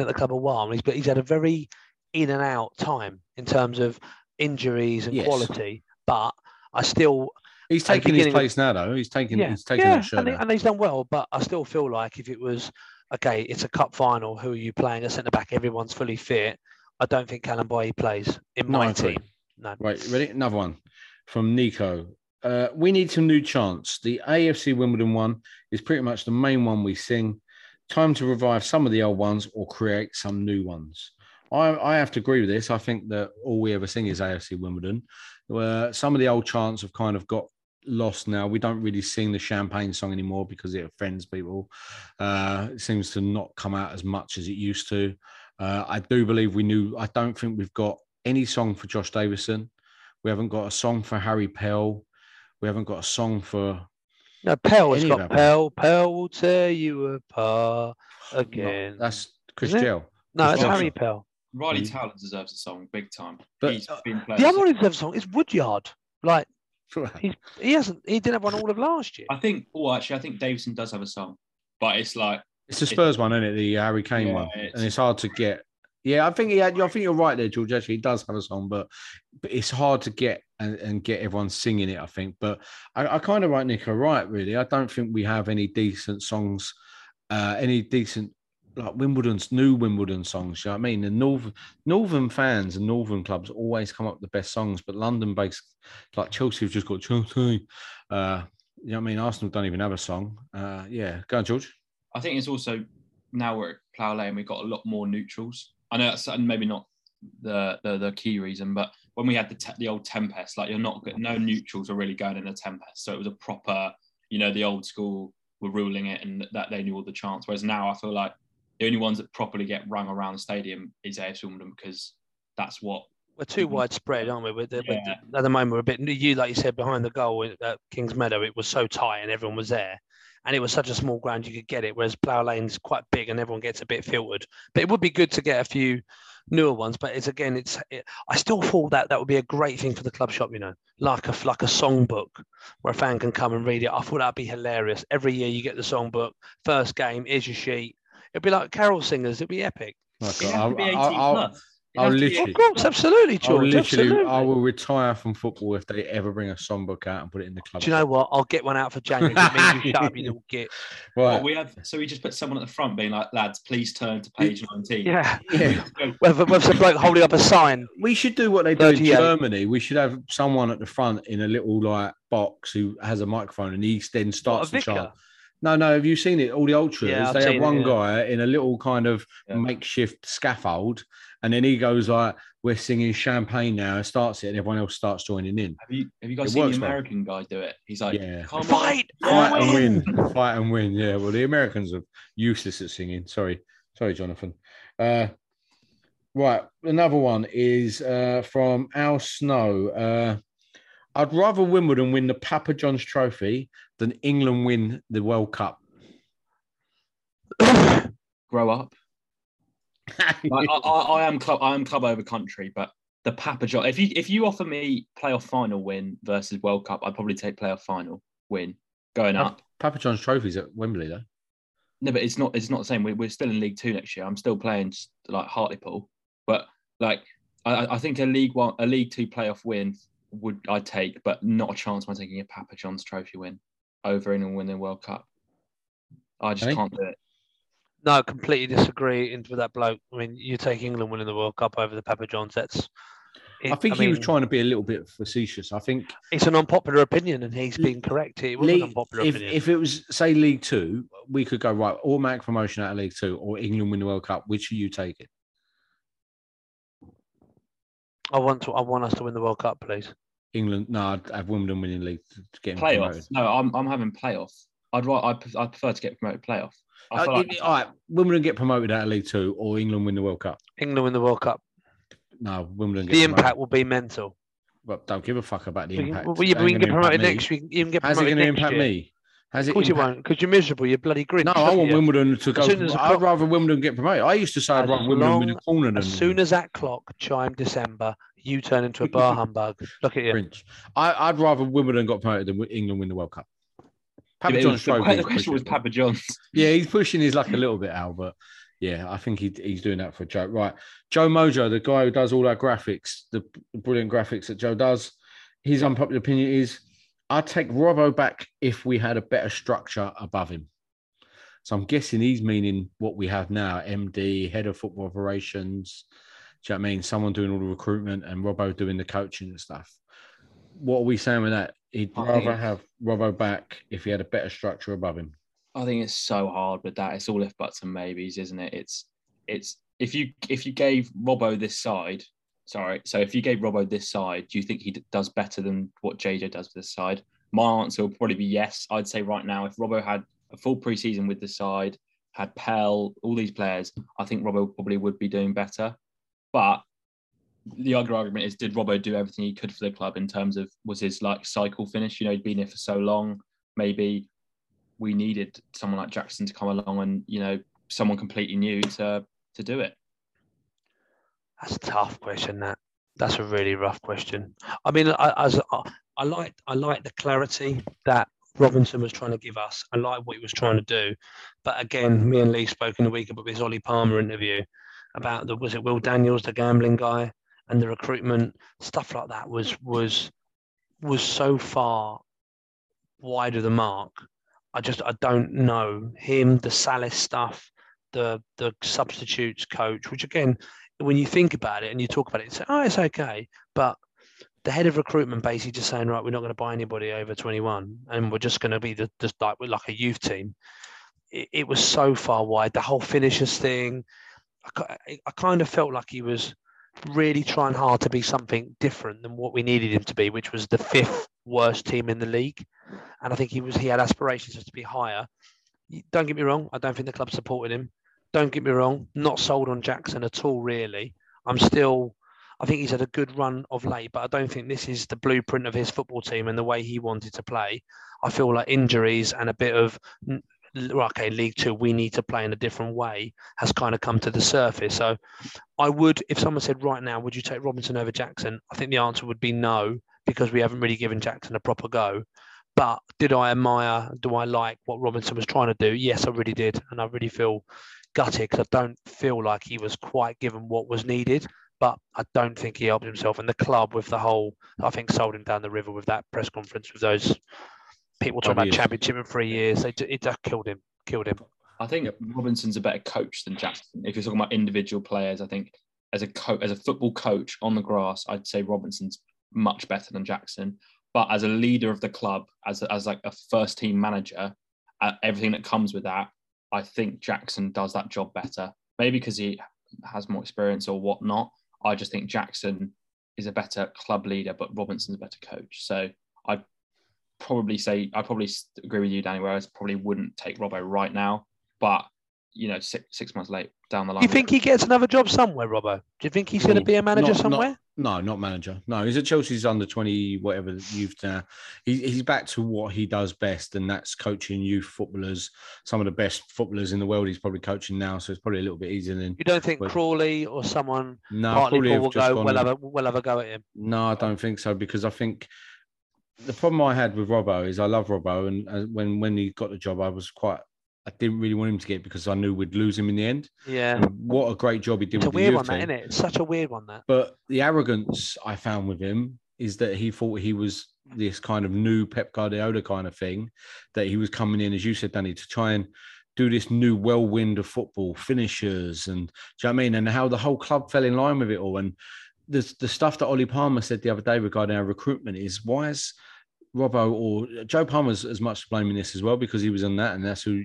at the club a while, but he's had a very in-and-out time in terms of injuries and quality. But I still... He's taking his place now, though. He's taking that shirt and, now. And he's done well, but I still feel like if it was, okay, it's a cup final, who are you playing at centre-back? Everyone's fully fit. I don't think Callum Bailly plays in my team. No. Right, ready? Another one from Nico. We need some new chants. The AFC Wimbledon one is pretty much the main one we sing. Time to revive some of the old ones or create some new ones. I have to agree with this. I think that all we ever sing is AFC Wimbledon. Some of the old chants have kind of got lost now. We don't really sing the Champagne song anymore because it offends people. It seems to not come out as much as it used to. I do believe I don't think we've got any song for Josh Davison. We haven't got a song for Harry Pell. We haven't got a song for... No, Pell will tear you apart again. No, that's Chris Gell. No, that's Harry Pell. Riley Towler deserves a song, big time. But he's been the other one who deserves a song is Woodyard. Like, he didn't have one all of last year. I think Davison does have a song, but it's like... It's the Spurs one, isn't it? The Harry Kane one. And it's hard to get... Yeah, I think you're right there, George. Actually, he does have a song, but it's hard to get and get everyone singing it, I think. But I kind of like Nico right, really. I don't think we have any decent songs, like new Wimbledon songs. You know what I mean? The Northern fans and Northern clubs always come up with the best songs, but London-based, like Chelsea, have just got Chelsea. You know what I mean? Arsenal don't even have a song. Go on, George. I think it's also, now we're at Plough Lane, we've got a lot more neutrals. I know that's maybe not the key reason, but when we had the old Tempest, like no neutrals are really going in the Tempest. So it was a proper, the old school were ruling it and that they knew all the chants. Whereas now I feel like the only ones that properly get rung around the stadium is AFC Wimbledon, because that's what... We're too widespread, aren't we? At the moment, we're a bit... Like you said, behind the goal at King's Meadow, it was so tight and everyone was there. And it was such a small ground, you could get it, whereas Plough Lane's quite big and everyone gets a bit filtered. But it would be good to get a few newer ones. But I still thought that would be a great thing for the club shop, like a songbook where a fan can come and read it. I thought that'd be hilarious. Every year you get the songbook, first game, here's your sheet. It'd be like carol singers. It'd be epic. Of course, absolutely, George. I will retire from football if they ever bring a songbook out and put it in the club. Do you know what? I'll get one out for January. You shut up, you little git. Right. So we just put someone at the front being like, lads, please turn to page 19. Yeah. With some bloke holding up a sign. We should do what they do in Germany. We should have someone at the front in a little box who has a microphone and he then starts the chant. No, have you seen it? All the ultras, they have one guy in a little kind of makeshift scaffold, and then he goes like, "We're singing Champagne now," and starts it, and everyone else starts joining in. Have you guys seen the American guy do it? He's like, "Fight and win." Yeah, well, the Americans are useless at singing. Sorry, Jonathan. Right, another one is from Al Snow. I'd rather Wimbledon win the Papa John's Trophy than England win the World Cup. Grow up. I am club over country, but the Papa John. If you offer me playoff final win versus World Cup, I'd probably take playoff final win going up. Papa John's trophy's at Wembley though. No, but it's not the same. We're still in League Two next year. I'm still playing like Hartlepool, but like I think a League Two playoff win would I take, but not a chance. I'm taking a Papa John's trophy win over in and winning World Cup. I just can't do it. No, I completely disagree with that bloke. I mean, you take England winning the World Cup over the Papa John's. I think he was trying to be a little bit facetious. I think it's an unpopular opinion, and he's been correct. It was an unpopular opinion. If it was, say, League Two, we could go right automatic promotion out of League Two, or England win the World Cup. Which are you taking? I want us to win the World Cup, please. England. No, I'd have Wimbledon winning league to get playoffs. No, I'm having playoff. I prefer to get promoted playoff. All right, Wimbledon get promoted out of League Two, or England win the World Cup. England win the World Cup. No, Wimbledon. The impact will be mental. Well, don't give a fuck about the impact. Well, yeah, but we can get promoted next week. How's it going to impact me? Of course you won't, because you're miserable. You're bloody grinch. No, I want Wimbledon to go. I'd rather Wimbledon get promoted. I used to say I'd rather Wimbledon win a corner than. As soon as that clock chimed December, you turn into a bar humbug. Look at you. Grinch. I'd rather Wimbledon got promoted than England win the World Cup. Papa John's trophy. The question was Papa John's. Yeah, he's pushing his luck a little bit, Al, but. Yeah, I think he's doing that for a joke. Right. Joe Mojo, the guy who does all our graphics, the brilliant graphics that Joe does, his unpopular opinion is, I'd take Robbo back if we had a better structure above him. So I'm guessing he's meaning what we have now, MD, head of football operations, do you know what I mean? Someone doing all the recruitment and Robbo doing the coaching and stuff. What are we saying with that? He'd rather have Robbo back if he had a better structure above him. I think it's so hard with that. It's all if buts and maybes, isn't it? It's if you gave Robbo this side, sorry. So if you gave Robbo this side, do you think he does better than what JJ does with this side? My answer will probably be yes. I'd say right now, if Robbo had a full preseason with the side, had Pell, all these players, I think Robbo probably would be doing better. But the other argument is, did Robbo do everything he could for the club in terms of was his like cycle finished? You know, he'd been here for so long, maybe. We needed someone like Jackson to come along and, you know, someone completely new to do it. That's a tough question, that. That's a really rough question. I mean, I like the clarity that Robinson was trying to give us. I like what he was trying to do. But again, me and Lee spoke in the week about his Ollie Palmer interview about was it Will Daniels, the gambling guy, and the recruitment, stuff like that was so far wide of the mark. I don't know him, the Salas stuff, the substitutes coach, which again, when you think about it and you talk about it, you say, oh, it's okay. But the head of recruitment basically just saying, right, we're not going to buy anybody over 21 and we're just going to be like a youth team. It was so far wide. The whole finishers thing, I kind of felt like he was really trying hard to be something different than what we needed him to be, which was the fifth worst team in the league. And I think he had aspirations to be higher. Don't get me wrong, I don't think the club supported him. Don't get me wrong, not sold on Jackson at all, really. I think he's had a good run of late, but I don't think this is the blueprint of his football team and the way he wanted to play. I feel like injuries and a bit of, okay, League Two, we need to play in a different way, has kind of come to the surface. So I would, if someone said right now, would you take Robinson over Jackson? I think the answer would be no, because we haven't really given Jackson a proper go. But do I like what Robinson was trying to do? Yes, I really did. And I really feel gutted because I don't feel like he was quite given what was needed. But I don't think he helped himself. And the club with the whole, I think, sold him down the river with that press conference with those people talking about championship in 3 years. It killed him. I think Robinson's a better coach than Jackson. If you're talking about individual players, I think as a football coach on the grass, I'd say Robinson's much better than Jackson. But as a leader of the club, as like a first team manager, everything that comes with that, I think Jackson does that job better. Maybe because he has more experience or whatnot. I just think Jackson is a better club leader, but Robinson's a better coach. So I'd probably say, I probably agree with you, Danny, whereas probably wouldn't take Robbo right now. But, you know, six months later down the line. Do you think he gets another job somewhere, Robbo? Do you think he's going to be a manager somewhere? No, not manager. No, he's at Chelsea's under 20, whatever youth now. He's back to what he does best, and that's coaching youth footballers. Some of the best footballers in the world he's probably coaching now, so it's probably a little bit easier than... You don't think Crawley or someone... No, Crawley will go, we'll have a go at him. No, I don't think so, because I think... The problem I had with Robbo is I love Robbo, and when he got the job, I didn't really want him to get it because I knew we'd lose him in the end. Yeah. And what a great job he did with the youth team. It's a weird one, that, isn't it? It's such a weird one, that. But the arrogance I found with him is that he thought he was this kind of new Pep Guardiola kind of thing, that he was coming in, as you said, Danny, to try and do this new whirlwind of football, finishers, and do you know what I mean? And how the whole club fell in line with it all. And the stuff that Ollie Palmer said the other day regarding our recruitment is, why is... Robbo or Joe Palmer's as much to blame in this as well, because he was on that, and that's who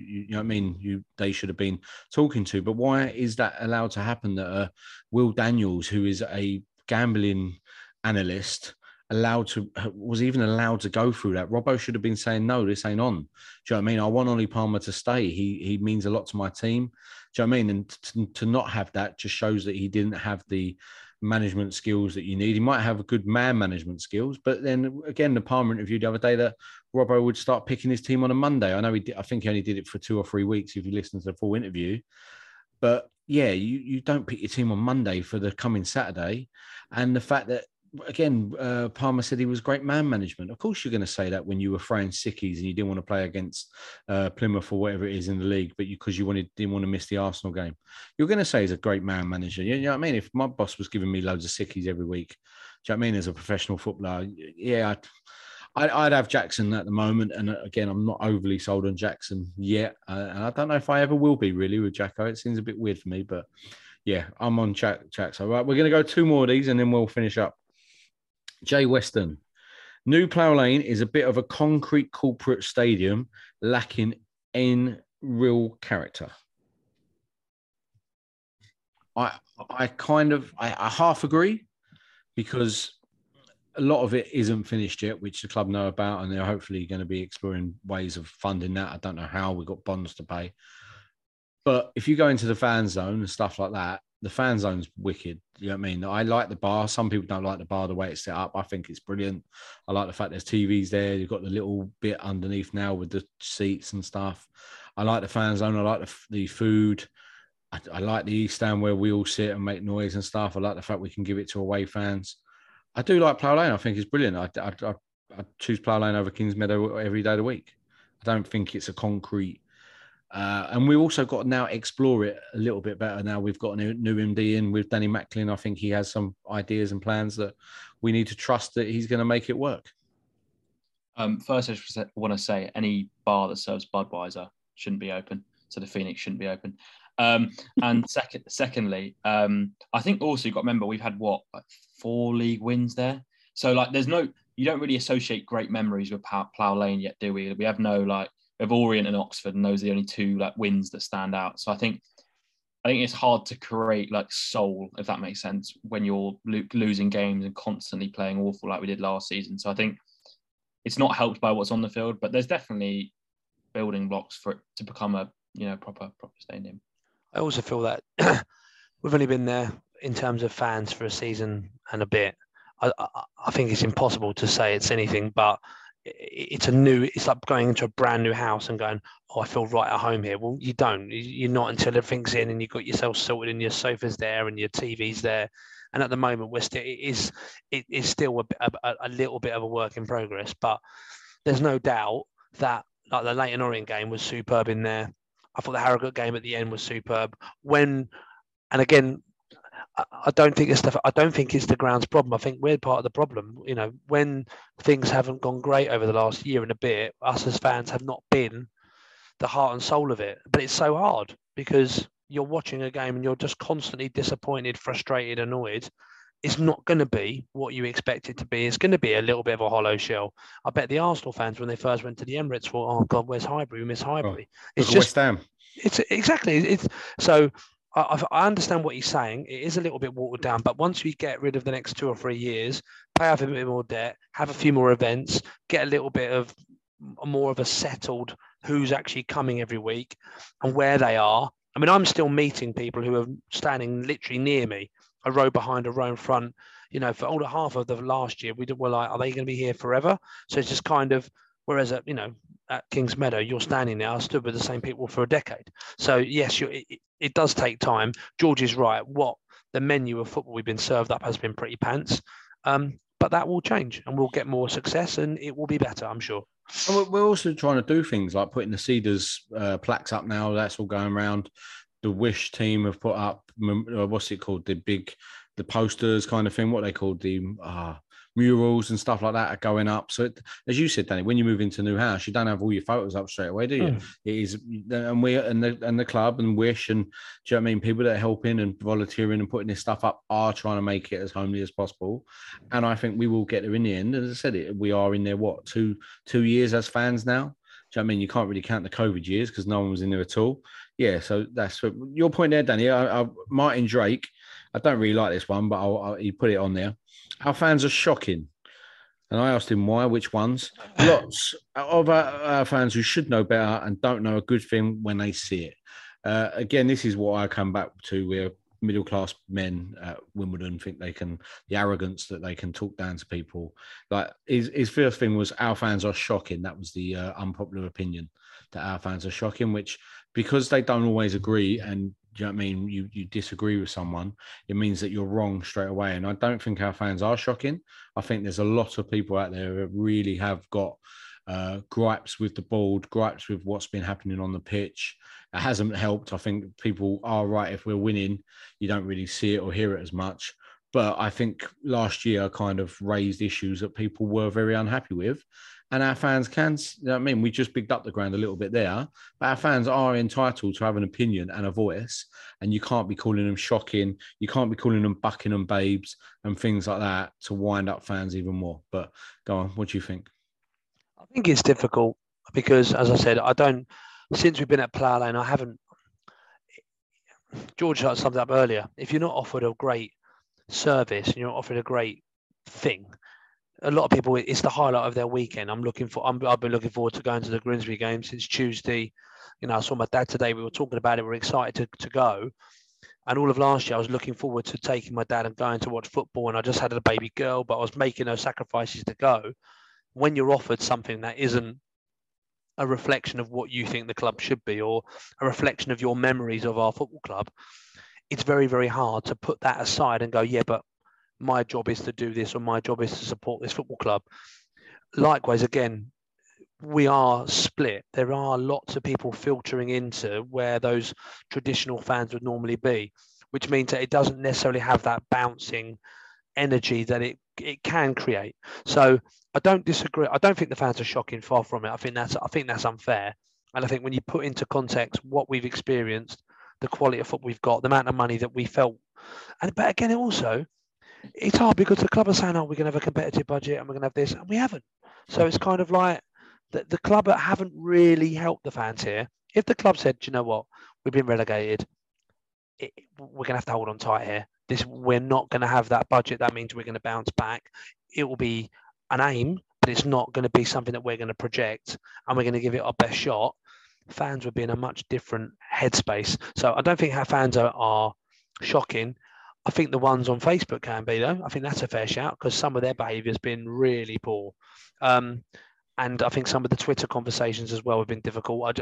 they should have been talking to. But why is that allowed to happen? That Will Daniels, who is a gambling analyst, was even allowed to go through that? Robbo should have been saying, no, this ain't on. Do you know what I mean? I want Ollie Palmer to stay. He means a lot to my team. Do you know what I mean? And to not have that just shows that he didn't have the management skills that you need. He might have a good man management skills, but then again, the Palmer interview the other day that Robbo would start picking his team on a Monday. I know he did, I think he only did it for 2 or 3 weeks if you listen to the full interview. But yeah, you don't pick your team on Monday for the coming Saturday. And the fact that, again, Palmer said he was great man management. Of course you're going to say that when you were throwing sickies and you didn't want to play against Plymouth or whatever it is in the league, but because you didn't want to miss the Arsenal game. You're going to say he's a great man manager. You know what I mean? If my boss was giving me loads of sickies every week, do you know what I mean? As a professional footballer, yeah, I'd have Jackson at the moment. And again, I'm not overly sold on Jackson yet. And I don't know if I ever will be really with Jacko. It seems a bit weird for me, but yeah, I'm on Jack. So right, we're going to go 2 more of these and then we'll finish up. Jay Weston, new Plough Lane is a bit of a concrete corporate stadium lacking in real character. I half agree, because a lot of it isn't finished yet, which the club know about, and they're hopefully going to be exploring ways of funding that. I don't know how, we've got bonds to pay. But if you go into the fan zone and stuff like that, the fan zone's wicked. You know what I mean? I like the bar. Some people don't like the bar, the way it's set up. I think it's brilliant. I like the fact there's TVs there. You've got the little bit underneath now with the seats and stuff. I like the fan zone. I like the food. I like the East Stand where we all sit and make noise and stuff. I like the fact we can give it to away fans. I do like Plough Lane. I think it's brilliant. I choose Plough Lane over Kings Meadow every day of the week. I don't think it's a concrete... and we've also got to now explore it a little bit better. Now we've got a new MD in with Danny Macklin. I think he has some ideas and plans that we need to trust that he's going to make it work. First, I just want to say any bar that serves Budweiser shouldn't be open. So the Phoenix shouldn't be open. And secondly, I think also you've got to remember we've had 4 league wins there. So there's you don't really associate great memories with Plough Lane yet, do we? We have no of Orient and Oxford, and those are the only 2 wins that stand out. So I think it's hard to create soul, if that makes sense, when you're losing games and constantly playing awful like we did last season. So I think it's not helped by what's on the field, but there's definitely building blocks for it to become a proper stadium. I also feel that we've only been there in terms of fans for a season and a bit. I think it's impossible to say it's anything but. It's like going into a brand new house and going, oh, I feel right at home here. Well, you don't. You're not until everything's in and you've got yourself sorted and your sofa's there and your TV's there. And at the moment, it is still a little bit of a work in progress. But there's no doubt that the Leighton Orient game was superb in there. I thought the Harrogate game at the end was superb. I don't think it's the ground's problem. I think we're part of the problem. When things haven't gone great over the last year and a bit, us as fans have not been the heart and soul of it. But it's so hard because you're watching a game and you're just constantly disappointed, frustrated, annoyed. It's not going to be what you expect it to be. It's going to be a little bit of a hollow shell. I bet the Arsenal fans, when they first went to the Emirates, thought, oh God, where's Highbury? We miss Highbury. Oh, it's just West Ham. Exactly. I understand what he's saying. It is a little bit watered down, but once we get rid of the next 2 or 3 years, pay off a bit more debt, have a few more events, get a little bit of more of a settled who's actually coming every week and where they are. I mean, I'm still meeting people who are standing literally near me, a row behind, a row in front. you know, for older half of the last year, we were like, are they going to be here forever? So it's just kind of, whereas, at, you know, at King's Meadow, you're standing there, I stood with the same people for a decade. So yes, it does take time. George is right. What the menu of football we've been served up has been pretty pants. But that will change and we'll get more success and it will be better, I'm sure. We're also trying to do things like putting the Cedars plaques up now. That's all going around. The Wish team have put up, what's it called? The posters kind of thing, what they call the murals and stuff like that are going up. So it, as you said, Danny, when you move into a new house, you don't have all your photos up straight away, do you? It is, and we and the club and Wish and, do you know what I mean? People that are helping and volunteering and putting this stuff up are trying to make it as homely as possible. And I think we will get there in the end. As I said, we are in there, what, two years as fans now? Do you know what I mean? You can't really count the COVID years because no one was in there at all. Yeah, so that's your point there, Danny. Martin Drake, I don't really like this one, but he put it on there. Our fans are shocking. And I asked him why, which ones? Lots of our fans who should know better and don't know a good thing when they see it. Again, this is what I come back to. We're middle-class men at Wimbledon, think they can, the arrogance that they can talk down to people. Like his first thing was, our fans are shocking. That was the unpopular opinion, that our fans are shocking, which because they don't always agree and, do you know what I mean? You disagree with someone, it means that you're wrong straight away. And I don't think our fans are shocking. I think there's a lot of people out there that really have got gripes with the board, gripes with what's been happening on the pitch. It hasn't helped. I think people are right. If we're winning, you don't really see it or hear it as much. But I think last year I kind of raised issues that people were very unhappy with. And our fans can, you know what I mean? We just bigged up the ground a little bit there. But our fans are entitled to have an opinion and a voice. And you can't be calling them shocking. You can't be calling them Buckingham babes and things like that to wind up fans even more. But go on, what do you think? I think it's difficult because, as I said, since we've been at Plough Lane, I haven't, George summed up earlier, if you're not offered a great service and you're not offered a great thing, a lot of people, it's the highlight of their weekend. I've been looking forward to going to the Grimsby game since Tuesday. You know, I saw my dad today. We were talking about it. We're excited to go. And all of last year, I was looking forward to taking my dad and going to watch football. And I just had a baby girl, but I was making those sacrifices to go. When you're offered something that isn't a reflection of what you think the club should be or a reflection of your memories of our football club, it's very, very hard to put that aside and go, yeah, but my job is to do this, or my job is to support this football club. Likewise, again, we are split. There are lots of people filtering into where those traditional fans would normally be, which means that it doesn't necessarily have that bouncing energy that it can create. So I don't disagree. I don't think the fans are shocking, far from it. I think that's unfair. And I think when you put into context what we've experienced, the quality of football we've got, the amount of money that we felt, but again, it also, it's hard because the club are saying, oh, we're going to have a competitive budget and we're going to have this, and we haven't. So it's kind of like the club haven't really helped the fans here. If the club said, you know what, we've been relegated, we're going to have to hold on tight here. We're not going to have that budget. That means we're going to bounce back. It will be an aim, but it's not going to be something that we're going to project and we're going to give it our best shot. Fans would be in a much different headspace. So I don't think our fans are shocking. I think the ones on Facebook can be, though. I think that's a fair shout because some of their behaviour has been really poor. And I think some of the Twitter conversations as well have been difficult.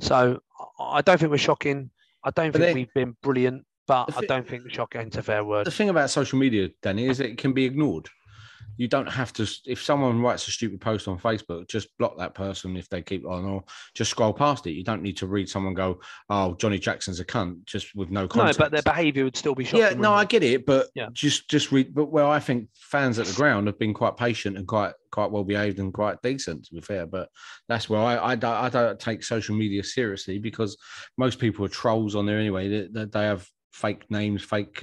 So I don't think we're shocking. I don't think we've been brilliant, but I don't think shocking's a fair word. The thing about social media, Danny, is it can be ignored. You don't have to, if someone writes a stupid post on Facebook, just block that person if they keep on, or just scroll past it. You don't need to read someone go, oh, Johnny Jackson's a cunt, just with no context. No, but their behaviour would still be shocking. Yeah, no, I get it, but yeah. just read. But well, I think fans at the ground have been quite patient and quite well behaved and quite decent, to be fair. But that's where I don't take social media seriously because most people are trolls on there anyway. They have fake names, fake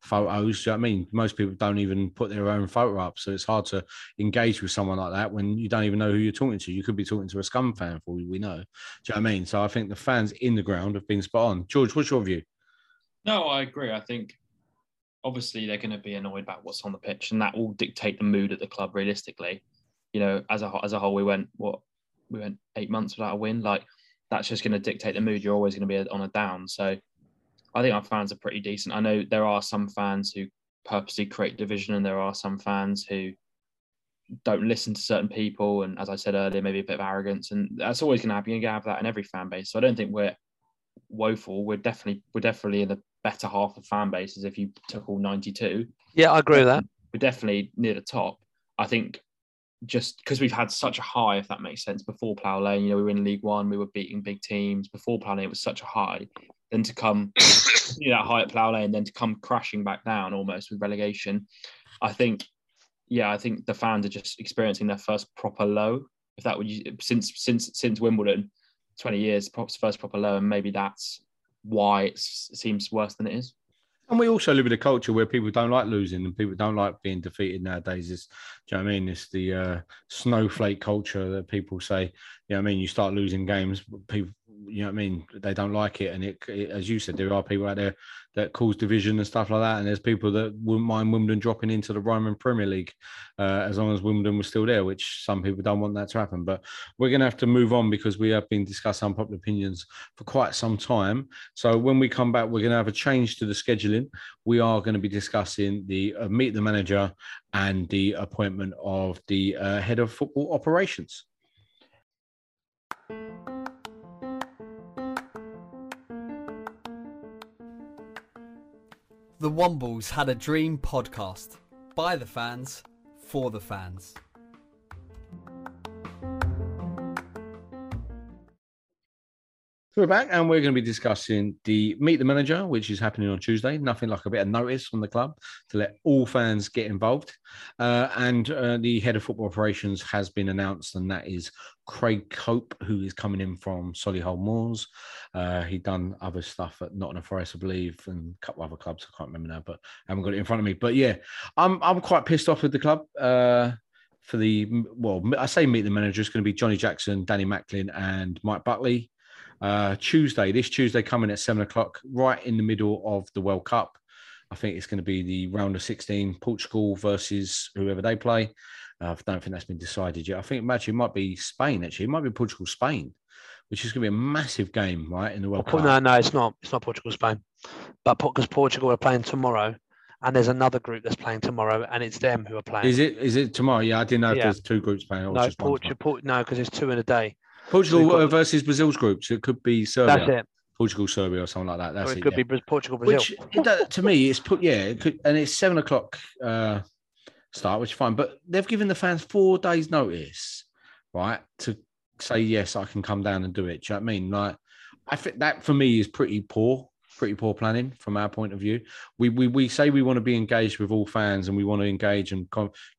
photos. Do you know what I mean? Most people don't even put their own photo up. So it's hard to engage with someone like that when you don't even know who you're talking to. You could be talking to a scum fan for all we know. Do you know what I mean? So I think the fans in the ground have been spot on. George, what's your view? No, I agree. I think obviously they're going to be annoyed about what's on the pitch and that will dictate the mood at the club realistically. You know, as a whole, we went 8 months without a win. Like that's just going to dictate the mood. You're always going to be on a down. So I think our fans are pretty decent. I know there are some fans who purposely create division, and there are some fans who don't listen to certain people, and as I said earlier, maybe a bit of arrogance, and that's always going to happen. You're going to have that in every fan base. So I don't think we're woeful. We're definitely in the better half of fan bases if you took all 92. Yeah, I agree with that. We're definitely near the top. I think just because we've had such a high, if that makes sense, before Plough Lane, you know, we were in League One, we were beating big teams. Before Plough Lane, it was such a high. Then to come that high at Plough Lane, then to come crashing back down almost with relegation, I think the fans are just experiencing their first proper low. If that would, since Wimbledon, 20 years, perhaps first proper low, and maybe that's why it seems worse than it is. And we also live in a culture where people don't like losing and people don't like being defeated nowadays. Do you know what I mean? It's the snowflake culture that people say, you know what I mean? You start losing games, people, you know what I mean? They don't like it. And it, as you said, there are people out there that cause division and stuff like that. And there's people that wouldn't mind Wimbledon dropping into the Roman Premier League as long as Wimbledon was still there, which some people don't want that to happen. But we're going to have to move on because we have been discussing unpopular opinions for quite some time. So when we come back, we're going to have a change to the scheduling. We are going to be discussing the Meet the Manager and the appointment of the Head of Football Operations. The Wombles Had a Dream podcast, by the fans, for the fans. So we're back and we're going to be discussing the Meet the Manager, which is happening on Tuesday. Nothing like a bit of notice from the club to let all fans get involved. And the Head of Football Operations has been announced, and that is Craig Cope, who is coming in from Solihull Moors. He'd done other stuff at Nottingham Forest, I believe, and a couple of other clubs. I can't remember now, but I haven't got it in front of me. But yeah, I'm quite pissed off with the club. I say Meet the Manager, it's going to be Johnny Jackson, Danny Macklin and Mike Buckley. This Tuesday coming at 7:00, right in the middle of the World Cup. I think it's going to be the round of 16, Portugal versus whoever they play. I don't think that's been decided yet. I think actually it might be Spain, actually. It might be Portugal-Spain, which is going to be a massive game, right, in the World Cup. No, it's not. It's not Portugal-Spain. But because Portugal are playing tomorrow, and there's another group that's playing tomorrow, and it's them who are playing. Is it tomorrow? Yeah, I didn't know if there's two groups playing. No, because there's two in a day. Portugal versus Brazil's group, so it could be Serbia. That's it. Portugal, Serbia, or something like that. It could be Portugal, Brazil. Which, to me, it's and it's 7:00 start, which is fine. But they've given the fans 4 days' notice, right, to say yes, I can come down and do it. Do you know what I mean? Like, I think that for me is pretty poor planning from our point of view. We say we want to be engaged with all fans and we want to engage in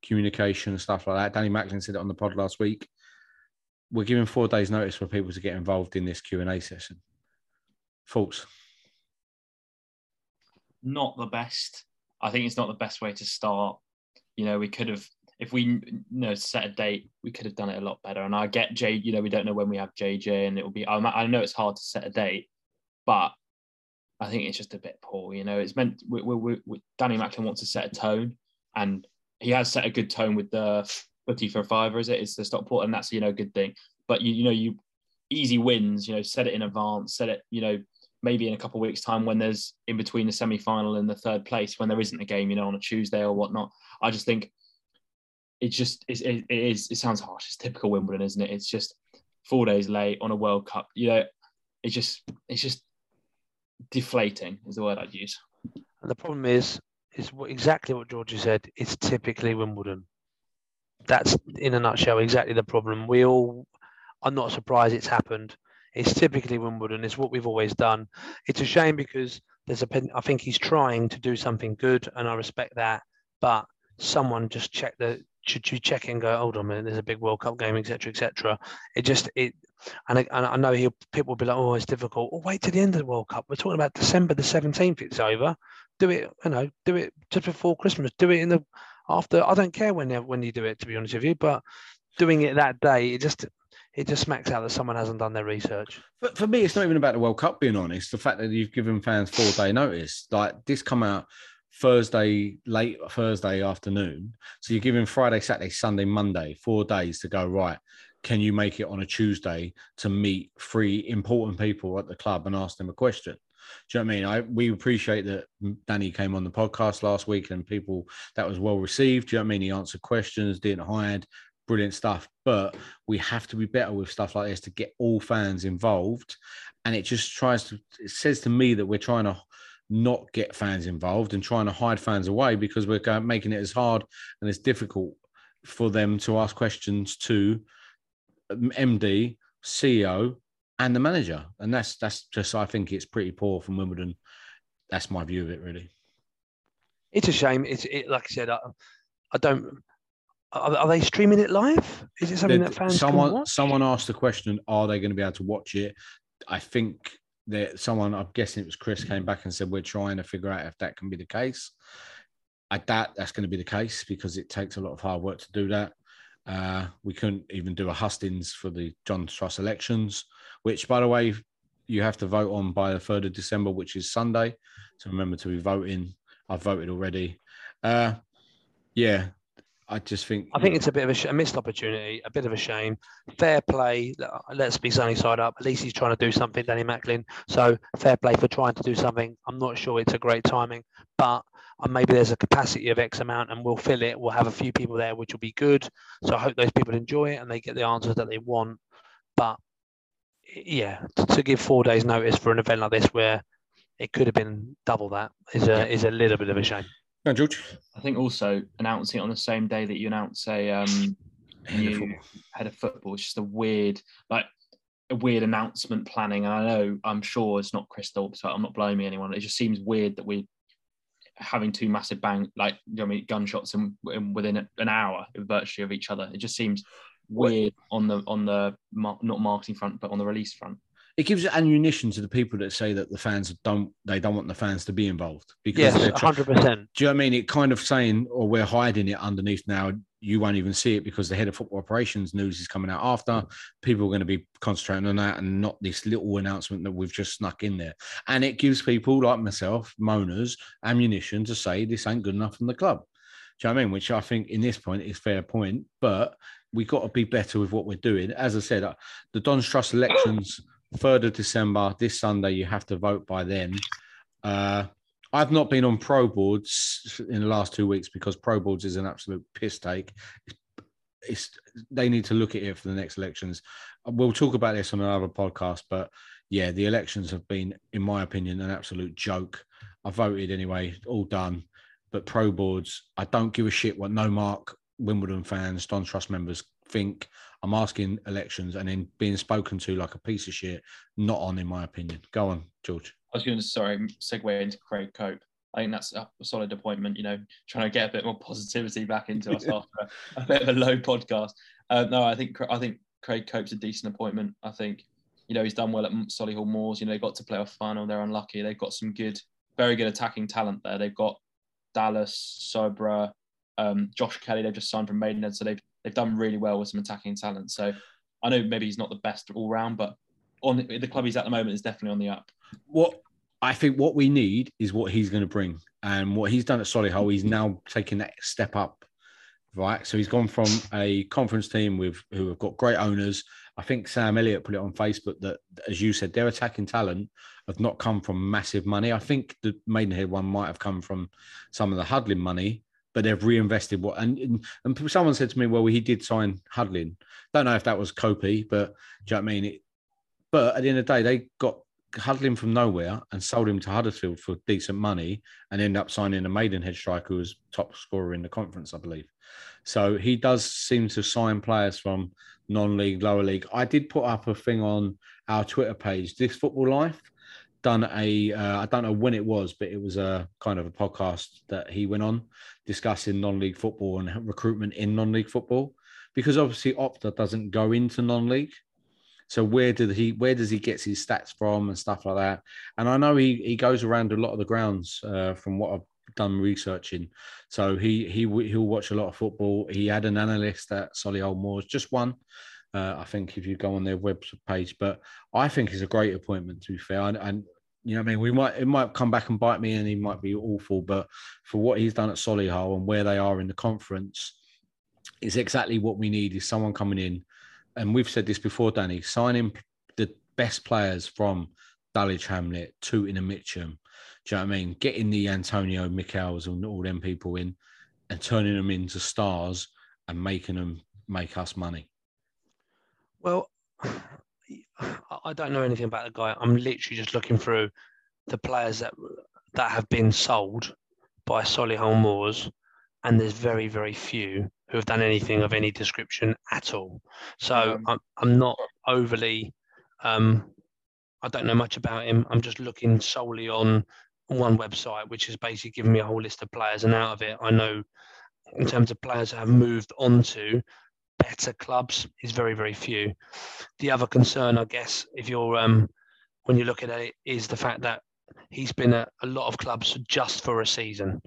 communication and stuff like that. Danny Macklin said it on the pod last week. We're giving 4 days' notice for people to get involved in this Q&A session. Thoughts? Not the best. I think it's not the best way to start. You know, we could have, if we set a date, we could have done it a lot better. And I get JJ, we don't know when we have JJ, and it will be, I know it's hard to set a date, but I think it's just a bit poor. It's meant, Danny Macklin wants to set a tone, and he has set a good tone with the 50 for a fiver, is it? It's the Stockport, and that's, a good thing. But, you easy wins, set it in advance, set it, maybe in a couple of weeks' time when there's in between the semi-final and the third place, when there isn't a game, on a Tuesday or whatnot. I just think it sounds harsh. It's typical Wimbledon, isn't it? It's just 4 days late on a World Cup. It's just deflating is the word I'd use. And the problem is exactly what Georgie said. It's typically Wimbledon. That's, in a nutshell, exactly the problem. We all are not surprised it's happened. It's typically Wimbledon. It's what we've always done. It's a shame because I think he's trying to do something good, and I respect that. But someone just check and go, hold on a minute, there's a big World Cup game, etc., etc. I know people will be like, oh, it's difficult. Well, wait till the end of the World Cup. We're talking about December the 17th. It's over. Do it, do it just before Christmas. Do it in the after. I don't care when you do it, to be honest with you, but doing it that day, it just smacks out that someone hasn't done their research. But for me, it's not even about the World Cup, being honest. The fact that you've given fans 4 day notice, like this come out late Thursday afternoon. So you're giving Friday, Saturday, Sunday, Monday, 4 days to go, right, can you make it on a Tuesday to meet three important people at the club and ask them a question? Do you know what I mean? We appreciate that Danny came on the podcast last week and people, that was well received. Do you know what I mean? He answered questions, didn't hide, brilliant stuff. But we have to be better with stuff like this to get all fans involved. And it just it says to me that we're trying to not get fans involved and trying to hide fans away because we're making it as hard and as difficult for them to ask questions to MD, CEO, and the manager. And that's just, I think it's pretty poor from Wimbledon. That's my view of it, really. It's a shame. It's like I said, I don't. Are they streaming it live? Is it something that fans can watch? Someone asked the question: are they going to be able to watch it? I think that someone, I'm guessing it was Chris, came back and said we're trying to figure out if that can be the case. I doubt that's going to be the case because it takes a lot of hard work to do that. We couldn't even do a hustings for the John Truss elections, which, by the way, you have to vote on by the 3rd of December, which is Sunday. So remember to be voting. I've voted already. Yeah, I think it's a bit of a missed opportunity, a bit of a shame. Fair play. Let's be sunny side up. At least he's trying to do something, Danny Macklin. So fair play for trying to do something. I'm not sure it's a great timing, but maybe there's a capacity of X amount and we'll fill it. We'll have a few people there, which will be good. So I hope those people enjoy it and they get the answers that they want. But yeah, to give 4 days notice for an event like this where it could have been double that is a little bit of a shame. No, George. I think also announcing it on the same day that you announce a new head of football, it's just a weird announcement planning. And I know, I'm sure it's not Chris Thorpe's, but I'm not blaming anyone. It just seems weird that we're having two massive bang, like, you know what I mean, gunshots in within an hour virtually of each other. It just seems weird on the not marketing front, but on the release front. It gives ammunition to the people that say that the fans don't want the fans to be involved. Because yes, 100%. Do you know what I mean? It kind of saying, or we're hiding it underneath now, you won't even see it because the head of football operations news is coming out after. People are going to be concentrating on that and not this little announcement that we've just snuck in there. And it gives people like myself, moaners, ammunition to say this ain't good enough from the club. Do you know what I mean? Which I think in this point is fair point, but we got to be better with what we're doing. As I said, the Don's Trust elections... 3rd of December, this Sunday, you have to vote by then. I've not been on Pro Boards in the last 2 weeks because Pro Boards is an absolute piss take. They need to look at it for the next elections. We'll talk about this on another podcast, but yeah, the elections have been, in my opinion, an absolute joke. I voted anyway, all done. But Pro Boards, I don't give a shit what No Mark, Wimbledon fans, Don Trust members think. I'm asking elections and then being spoken to like a piece of shit, not on, in my opinion. Go on, George. I was going to, segue into Craig Cope. I think that's a solid appointment, you know, trying to get a bit more positivity back into us after a bit of a low podcast. No, I think Craig Cope's a decent appointment. I think, you know, he's done well at Solihull Moors. You know, they got to playoff final. They're unlucky. They've got some good, very good attacking talent there. They've got Dallas, Sobra, Josh Kelly. They've just signed from Maidenhead, so They've done really well with some attacking talent. So I know maybe he's not the best all round, but on the club he's at the moment is definitely on the up. What I think what we need is what he's going to bring. And what he's done at Solihull, he's now taking that step up, right? So he's gone from a conference team who have got great owners. I think Sam Elliott put it on Facebook that, as you said, their attacking talent have not come from massive money. I think the Maidenhead one might have come from some of the Hudlin money, but they've reinvested what, and someone said to me, well, he did sign Hudlin. Don't know if that was Copey, but do you know what I mean? But at the end of the day, they got Hudlin from nowhere and sold him to Huddersfield for decent money and ended up signing a Maidenhead striker who was top scorer in the conference, I believe. So he does seem to sign players from non-league, lower league. I did put up a thing on our Twitter page, This Football Life, done a, I don't know when it was, but it was a kind of a podcast that he went on discussing non-league football and recruitment in non-league football, because obviously Opta doesn't go into non-league. So where does he get his stats from and stuff like that? And I know he goes around a lot of the grounds from what I've done researching. So he'll watch a lot of football. He had an analyst at Solihull Moors, just one. I think if you go on their web page, but I think it's a great appointment, to be fair. And you know what I mean? It might come back and bite me and he might be awful, but for what he's done at Solihull and where they are in the conference, it's exactly what we need is someone coming in. And we've said this before, Danny, signing the best players from Dulwich Hamlet, Tooting and Mitcham. Do you know what I mean? Getting the Antonio Michels and all them people in and turning them into stars and making them make us money. Well, I don't know anything about the guy. I'm literally just looking through the players that have been sold by Solihull Moors, and there's very, very few who have done anything of any description at all. So I'm not overly... I don't know much about him. I'm just looking solely on one website, which is basically giving me a whole list of players. And out of it, I know in terms of players that have moved on to better clubs is very, very few. The other concern, I guess, if you're when you look at it, is the fact that he's been at a lot of clubs just for a season.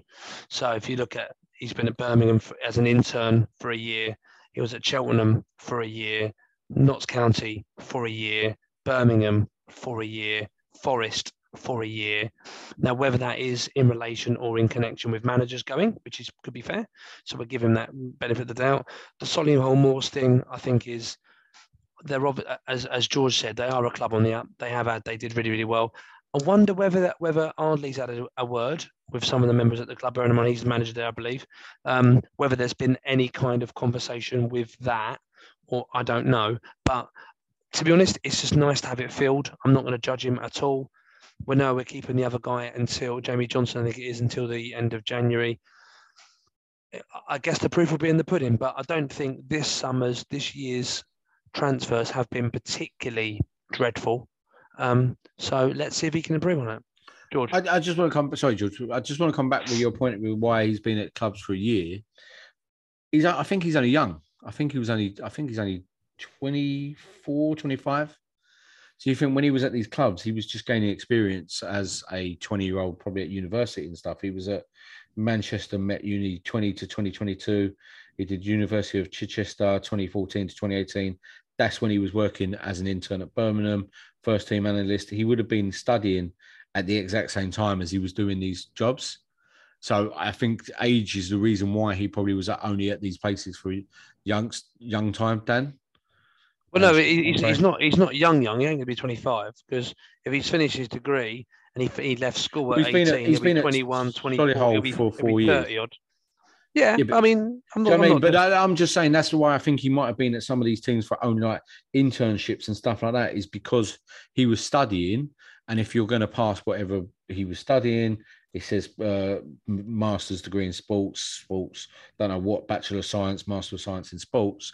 So if you look at, he's been at Birmingham as an intern for a year. He was at Cheltenham for a year, Notts County for a year, Birmingham for a year, Forest for a year. Now, whether that is in relation or in connection with managers going, which is could be fair, so we'll give him that benefit of the doubt. The Solihull Moors thing, I think, is they're as George said, they are a club on the up. They did really well. I wonder whether Ardley's had a word with some of the members at the club. Bearing in mind he's the manager there, I believe. Whether there's been any kind of conversation with that, or I don't know, but. To be honest, it's just nice to have it filled. I'm not going to judge him at all. We know we're keeping the other guy until Jamie Johnson, I think it is, until the end of January. I guess the proof will be in the pudding, but I don't think this year's transfers have been particularly dreadful. So let's see if he can improve on it. George. I just want to come. Sorry, George. I just want to come back with your point with why he's been at clubs for a year. I think he's only young. I think he's only 24, 25. So you think when he was at these clubs, he was just gaining experience as a 20-year-old, probably at university and stuff. He was at Manchester Met Uni 20 to 2022. He did University of Chichester 2014 to 2018. That's when he was working as an intern at Birmingham, first team analyst. He would have been studying at the exact same time as he was doing these jobs. So I think age is the reason why he probably was only at these places for young time, Dan. Well, no, he's not. He's not young. He ain't gonna be 25 because if he's finished his degree and he left school at 18, he's been 21, 24 for 4 years. Yeah, but, I mean, I'm not. I'm just saying that's why I think he might have been at some of these teams for only like internships and stuff like that is because he was studying, and if you're going to pass whatever he was studying. He says master's degree in sports, don't know what, bachelor of science, master of science in sports.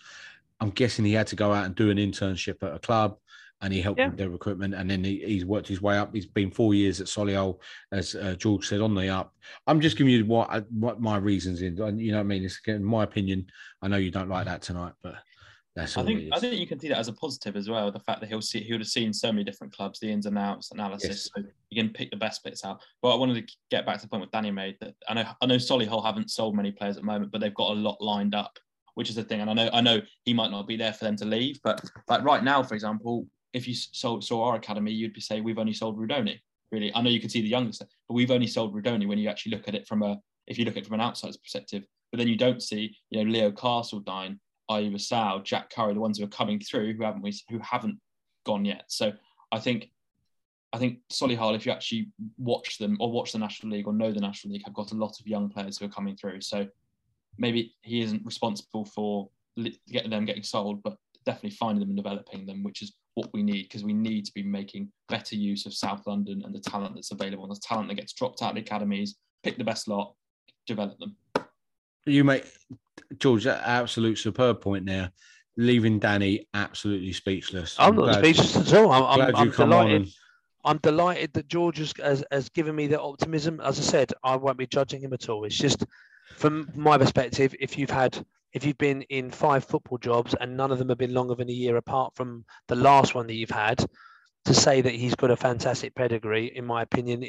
I'm guessing he had to go out and do an internship at a club and he helped with their recruitment. And then he's worked his way up. He's been 4 years at Solihull, as George said, on the up. I'm just giving you what my reasons in. You know what I mean? It's again, my opinion. I know you don't like that tonight, but that's all it is. I think you can see that as a positive as well. The fact that he would have seen so many different clubs, the ins and outs analysis. Yes. So you can pick the best bits out. But I wanted to get back to the point what Danny made. That I know Solihull haven't sold many players at the moment, but they've got a lot lined up. Which is the thing, and I know he might not be there for them to leave, but like right now, for example, if you saw our academy, you'd be saying we've only sold Rudoni. Really, I know you can see the youngster, but we've only sold Rudoni when you actually look at it from an outsider's perspective. But then you don't see, you know, Leo Castledine, Ayuba Sow, Jack Curry, the ones who are coming through who haven't gone yet. So I think Solihull, if you actually watch them or watch the National League or know the National League, have got a lot of young players who are coming through. So. Maybe he isn't responsible for them getting sold, but definitely finding them and developing them, which is what we need, because we need to be making better use of South London and the talent that's available, the talent that gets dropped out of the academies, pick the best lot, develop them. You make, George, that absolute superb point there, leaving Danny absolutely speechless. I'm not speechless at all. I'm delighted. I'm delighted that George has given me that optimism. As I said, I won't be judging him at all. It's just... From my perspective, if you've been in 5 football jobs and none of them have been longer than a year apart from the last one that you've had, to say that he's got a fantastic pedigree, in my opinion,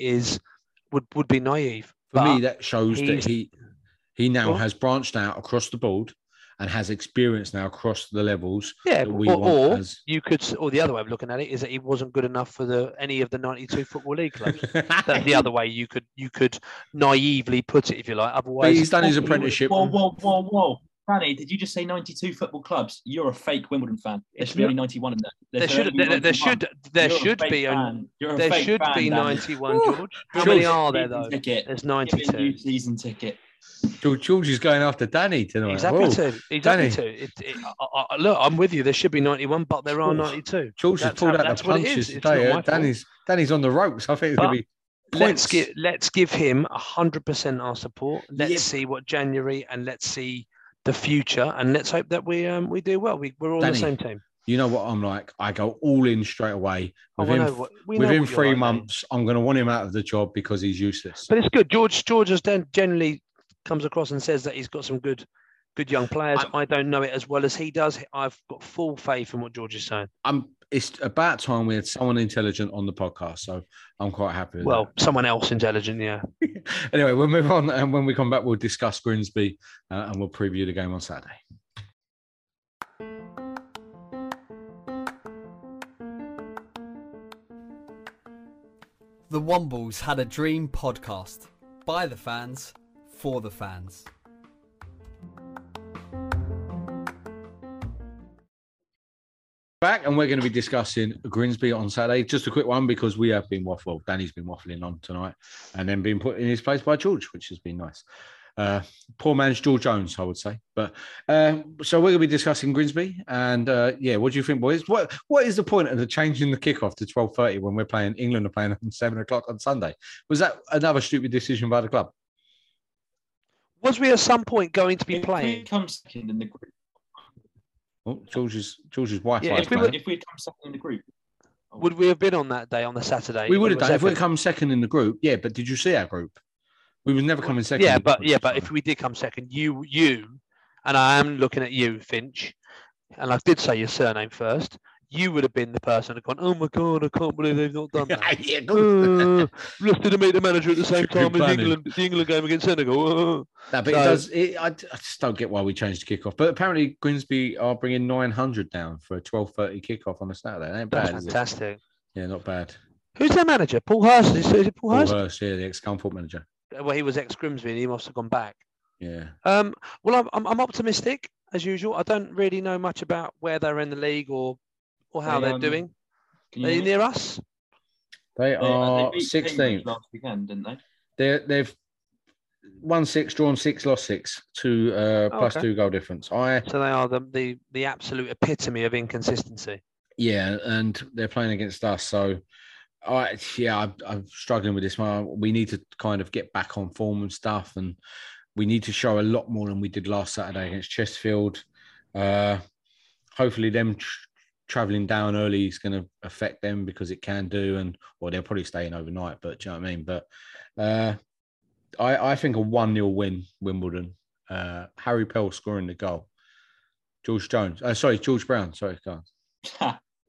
would be naive. For me, that shows that he now has branched out across the board and has experience now across the levels. Yeah, or the other way of looking at it is that he wasn't good enough for any of the 92 Football League clubs. That's the other way you could naively put it, if you like. Otherwise, but he's done his apprenticeship. Whoa, whoa, whoa, whoa! Danny, did you just say 92 football clubs? You're a fake Wimbledon fan. There should be only 91 in there. There should be 91, George. How many are there though? There's 92. New season ticket. George is going after Danny tonight. He's happy to. Look, I'm with you. There should be 91, but there are 92. George has pulled out the punches today. Danny's on the ropes. I think it's going to be. Let's give him 100% our support. Let's see what January, and let's see the future, and let's hope that we do well. We're all on the same team. You know what I'm like? I go all in straight away. Within 3 months, I'm going to want him out of the job because he's useless. But it's good. George has generally comes across and says that he's got some good young players. I don't know it as well as he does. I've got full faith in what George is saying. It's about time we had someone intelligent on the podcast, so I'm quite happy with that. Someone else intelligent, yeah. Anyway, we'll move on, and when we come back, we'll discuss Grimsby and we'll preview the game on Saturday. The Wombles Had a Dream podcast, by the fans, for the fans. Back, and we're going to be discussing Grimsby on Saturday. Just a quick one, because we have been waffling. Danny's been waffling on tonight and then being put in his place by George, which has been nice. Poor man's George Jones, I would say. But so we're going to be discussing Grimsby, and what do you think, boys? What is the point of the changing the kickoff to 12:30 when we're playing? England are playing at 7:00 on Sunday. Was that another stupid decision by the club? Was we at some point going to be playing? It comes second in the group. Oh, George's Wi-Fi. Yeah, if we'd come second in the group, would we have been on that day on the Saturday? We would have done if we'd come second in the group. Yeah, but did you see our group? We would never come in second. But if we did come second, you, and I am looking at you, Finch, and I did say your surname first. You would have been the person that gone, oh my God, I can't believe they've not done that. Yeah, let's did meet the manager at the same time as the England game against Senegal. I just don't get why we changed the kickoff. But apparently Grimsby are bringing 900 down for a 12:30 kickoff on a Saturday. That ain't bad. That's fantastic. Yeah, not bad. Who's their manager? Paul Hurst. Is it Paul Hurst? Paul Hurst, yeah, the ex-Scunthorpe manager. Well, he was ex-Grimsby, and he must have gone back. Yeah. I'm optimistic as usual. I don't really know much about where they're in the league or how they're doing. Are they near us? They are 16th. Last weekend, didn't they? They've won 6, drawn 6, lost 6, plus 2 goal difference. So they are the absolute epitome of inconsistency. Yeah, and they're playing against us. So, I'm struggling with this one. We need to kind of get back on form and stuff, and we need to show a lot more than we did last Saturday against Chesterfield. Hopefully them... traveling down early is going to affect them, because it can do, or they're probably staying overnight, but do you know what I mean? But I think a 1-0 win, Wimbledon. Harry Pell scoring the goal. George Brown. Sorry, go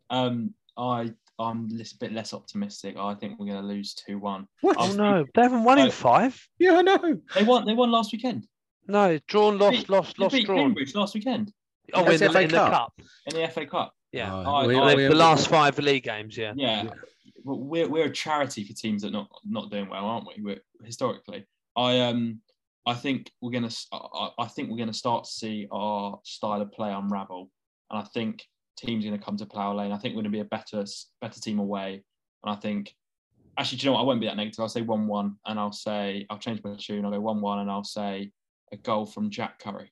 on. I'm a bit less optimistic. I think we're going to lose 2-1. What? Oh, no. They haven't won in 5. Yeah, I know. They won last weekend. No, drawn, lost, drawn. Cambridge last weekend. Oh, in the FA Cup. Yeah, the last 5 league games. Yeah, yeah. Well, we're a charity for teams that not doing well, aren't we? Historically, I think we're gonna start to see our style of play unravel, and I think teams are gonna come to Plough Lane. I think we're gonna be a better team away, and I think actually, do you know what? I won't be that negative. I'll say 1-1, and I'll change my tune. I'll go 1-1, and I'll say a goal from Jack Curry.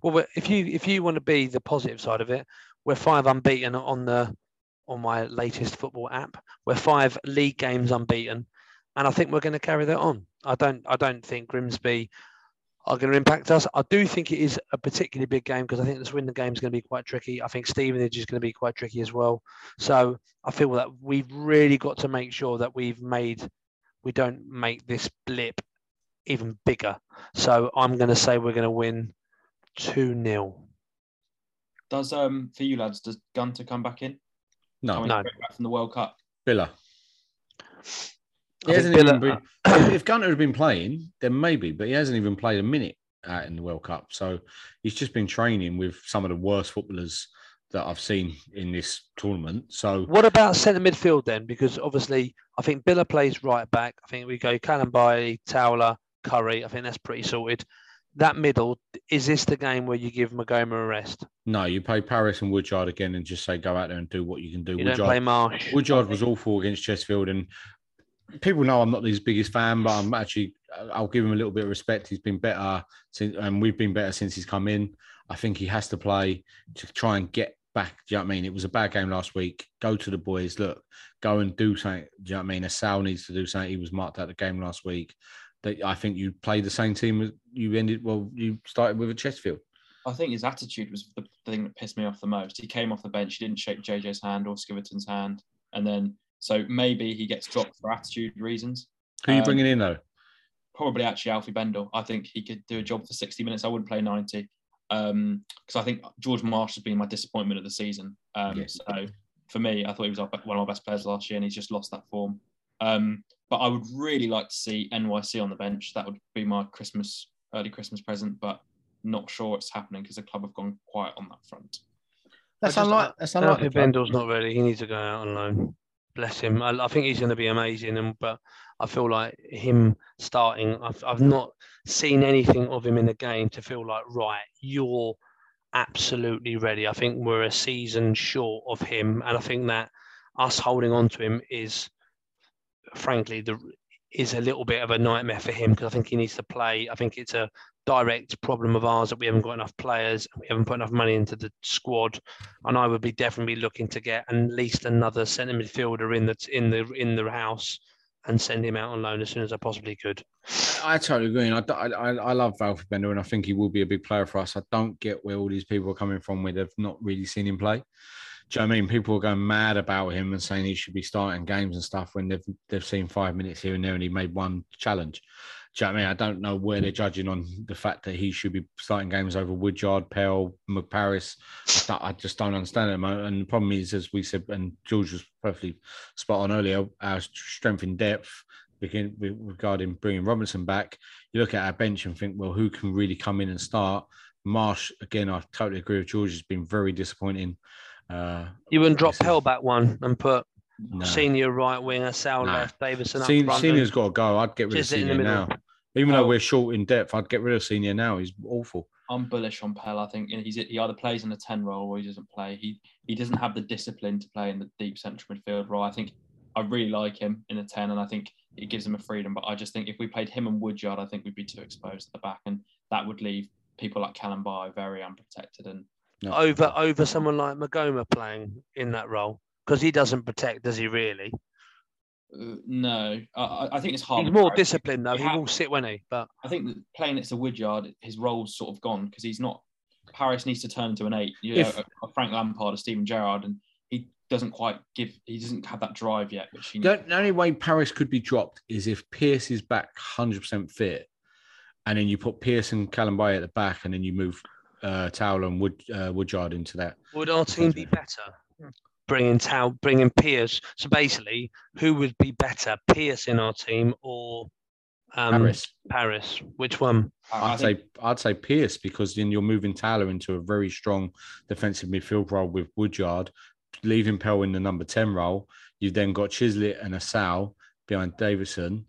Well, if you want to be the positive side of it, we're 5 unbeaten on my latest football app. We're 5 league games unbeaten, and I think we're going to carry that on. I don't think Grimsby are going to impact us. I do think it is a particularly big game, because I think this win the game is going to be quite tricky. I think Stevenage is going to be quite tricky as well. So I feel that we've really got to make sure that we don't make this blip even bigger. So I'm going to say we're going to win 2-0. Does for you lads, does Gunter come back in? No, back from the World Cup. Bieler. If Gunter had been playing, then maybe, but he hasn't even played a minute in the World Cup, so he's just been training with some of the worst footballers that I've seen in this tournament. So, what about centre midfield then? Because obviously, I think Bieler plays right back. I think we go Callum Bailly, Towler, Curry. I think that's pretty sorted. that middle, is this the game where you give Magoma a rest? No, you play Paris and Woodyard again and just say, go out there and do what you can do. You don't play Marsh. Woodyard was awful against Chesterfield, and people know I'm not his biggest fan, but I'm actually, I'll give him a little bit of respect. He's been better since, and we've been better since he's come in. I think he has to play to try and get back. Do you know what I mean? It was a bad game last week. Go to the boys. Look, go and do something. Do you know what I mean? Asal needs to do something. He was marked out the game last week. I think you played the same team as you ended. Well, you started with a Chesterfield. I think his attitude was the thing that pissed me off the most. He came off the bench. He didn't shake JJ's hand or Skiverton's hand, and then so maybe he gets dropped for attitude reasons. Who are you bringing in though? Probably actually Alfie Bendall. I think he could do a job for 60 minutes. I wouldn't play 90 because I think George Marsh has been my disappointment of the season. So for me, I thought he was one of my best players last year, and he's just lost that form. But I would really like to see NYC on the bench. That would be my early Christmas present, but not sure it's happening because the club have gone quiet on that front. That's unlikely. Bendall's not ready. He needs to go out on loan. Bless him. I think he's going to be amazing, but I feel like him starting, I've not seen anything of him in the game to feel like, right, you're absolutely ready. I think we're a season short of him, and I think that us holding on to him is... frankly, is a little bit of a nightmare for him because I think he needs to play. I think it's a direct problem of ours that we haven't got enough players. We haven't put enough money into the squad, and I would be definitely looking to get at least another centre midfielder in the house and send him out on loan as soon as I possibly could. I totally agree. I love Alfie Bendall, and I think he will be a big player for us. I don't get where all these people are coming from where they've not really seen him play. Do you know what I mean? People are going mad about him and saying he should be starting games and stuff when they've seen 5 minutes here and there and he made one challenge. Do you know what I mean? I don't know where they're judging on the fact that he should be starting games over Woodyard, Pell, McParris. I just don't understand it. And the problem is, as we said, and George was perfectly spot on earlier, our strength in depth regarding bringing Robinson back. You look at our bench and think, well, who can really come in and start? Marsh, again, I totally agree with George, has been very disappointing. You wouldn't drop Pell back one and put senior right winger, Sal left, Davison up front. Senior's got to go. I'd get rid of senior now. Even though we're short in depth, I'd get rid of senior now. He's awful. I'm bullish on Pell. I think he either plays in a 10 role or he doesn't play. He doesn't have the discipline to play in the deep central midfield role. I think I really like him in a 10, and I think it gives him a freedom. But I just think if we played him and Woodyard, I think we'd be too exposed at the back, and that would leave people like Callum Bailly very unprotected and over someone like Magoma playing in that role, because he doesn't protect, does he really? No, I think it's hard. He's more disciplined though. He will sit when he. But I think that playing next to Woodyard, his role's sort of gone because he's not. Paris needs to turn into an 8. You know, Frank Lampard or Steven Gerrard, and he doesn't quite give. He doesn't have that drive yet. Which he the only way Paris could be dropped is if Pierce is back 100% fit, and then you put Pierce and Callum Bailly at the back, and then you move. Towler and Woodyard into that. Would our team be better bringing Pierce? So basically, who would be better, Pierce in our team or Paris? Which one? I'd say Pierce, because then you're moving Towler into a very strong defensive midfield role with Woodyard, leaving Pell in the number 10 role. You've then got Chislett and Asal behind Davison.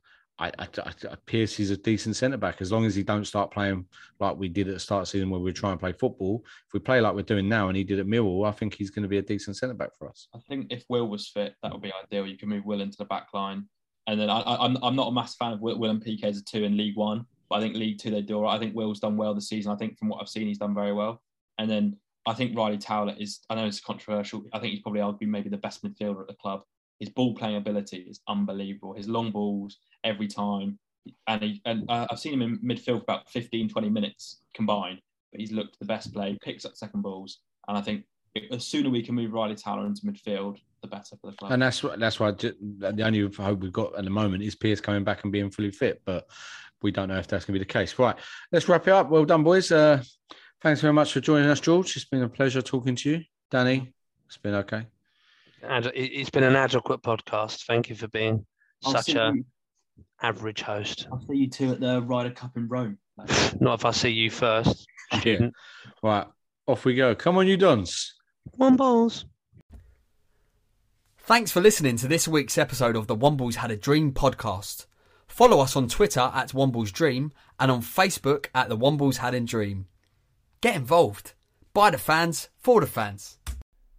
Pierce is a decent centre-back as long as he don't start playing like we did at the start of the season where we were trying to play football. If we play like we're doing now and he did at Millwall, I think he's going to be a decent centre-back for us. I think if Will was fit, that would be ideal. You can move Will into the back line. And then I'm not a massive fan of Will and PK as a 2 in League One, but I think League Two they do all right. I think Will's done well this season. I think from what I've seen, he's done very well. And then I think Riley Towler is, I know it's controversial, I think he's probably arguably maybe the best midfielder at the club. His ball playing ability is unbelievable. His long balls every time. And I've seen him in midfield for about 15, 20 minutes combined, but he's looked the best play, picks up second balls. And I think the sooner we can move Riley Towler into midfield, the better for the club. And that's why the only hope we've got at the moment is Pierce coming back and being fully fit. But we don't know if that's going to be the case. Right, let's wrap it up. Well done, boys. Thanks very much for joining us, George. It's been a pleasure talking to you. Danny, it's been okay. And it's been an adequate podcast. Thank you for being such an average host. I'll see you two at the Ryder Cup in Rome. Not if I see you first. Yeah. Right, off we go. Come on, you dons. One balls. Thanks for listening to this week's episode of the One Balls Had a Dream podcast. Follow us on Twitter at Womble's Dream and on Facebook at the Wombles Haddon Dream. Get involved. By the fans, for the fans.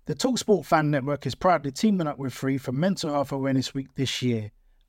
The TalkSport Fan Network is proudly teaming up with Free for Mental Health Awareness Week this year.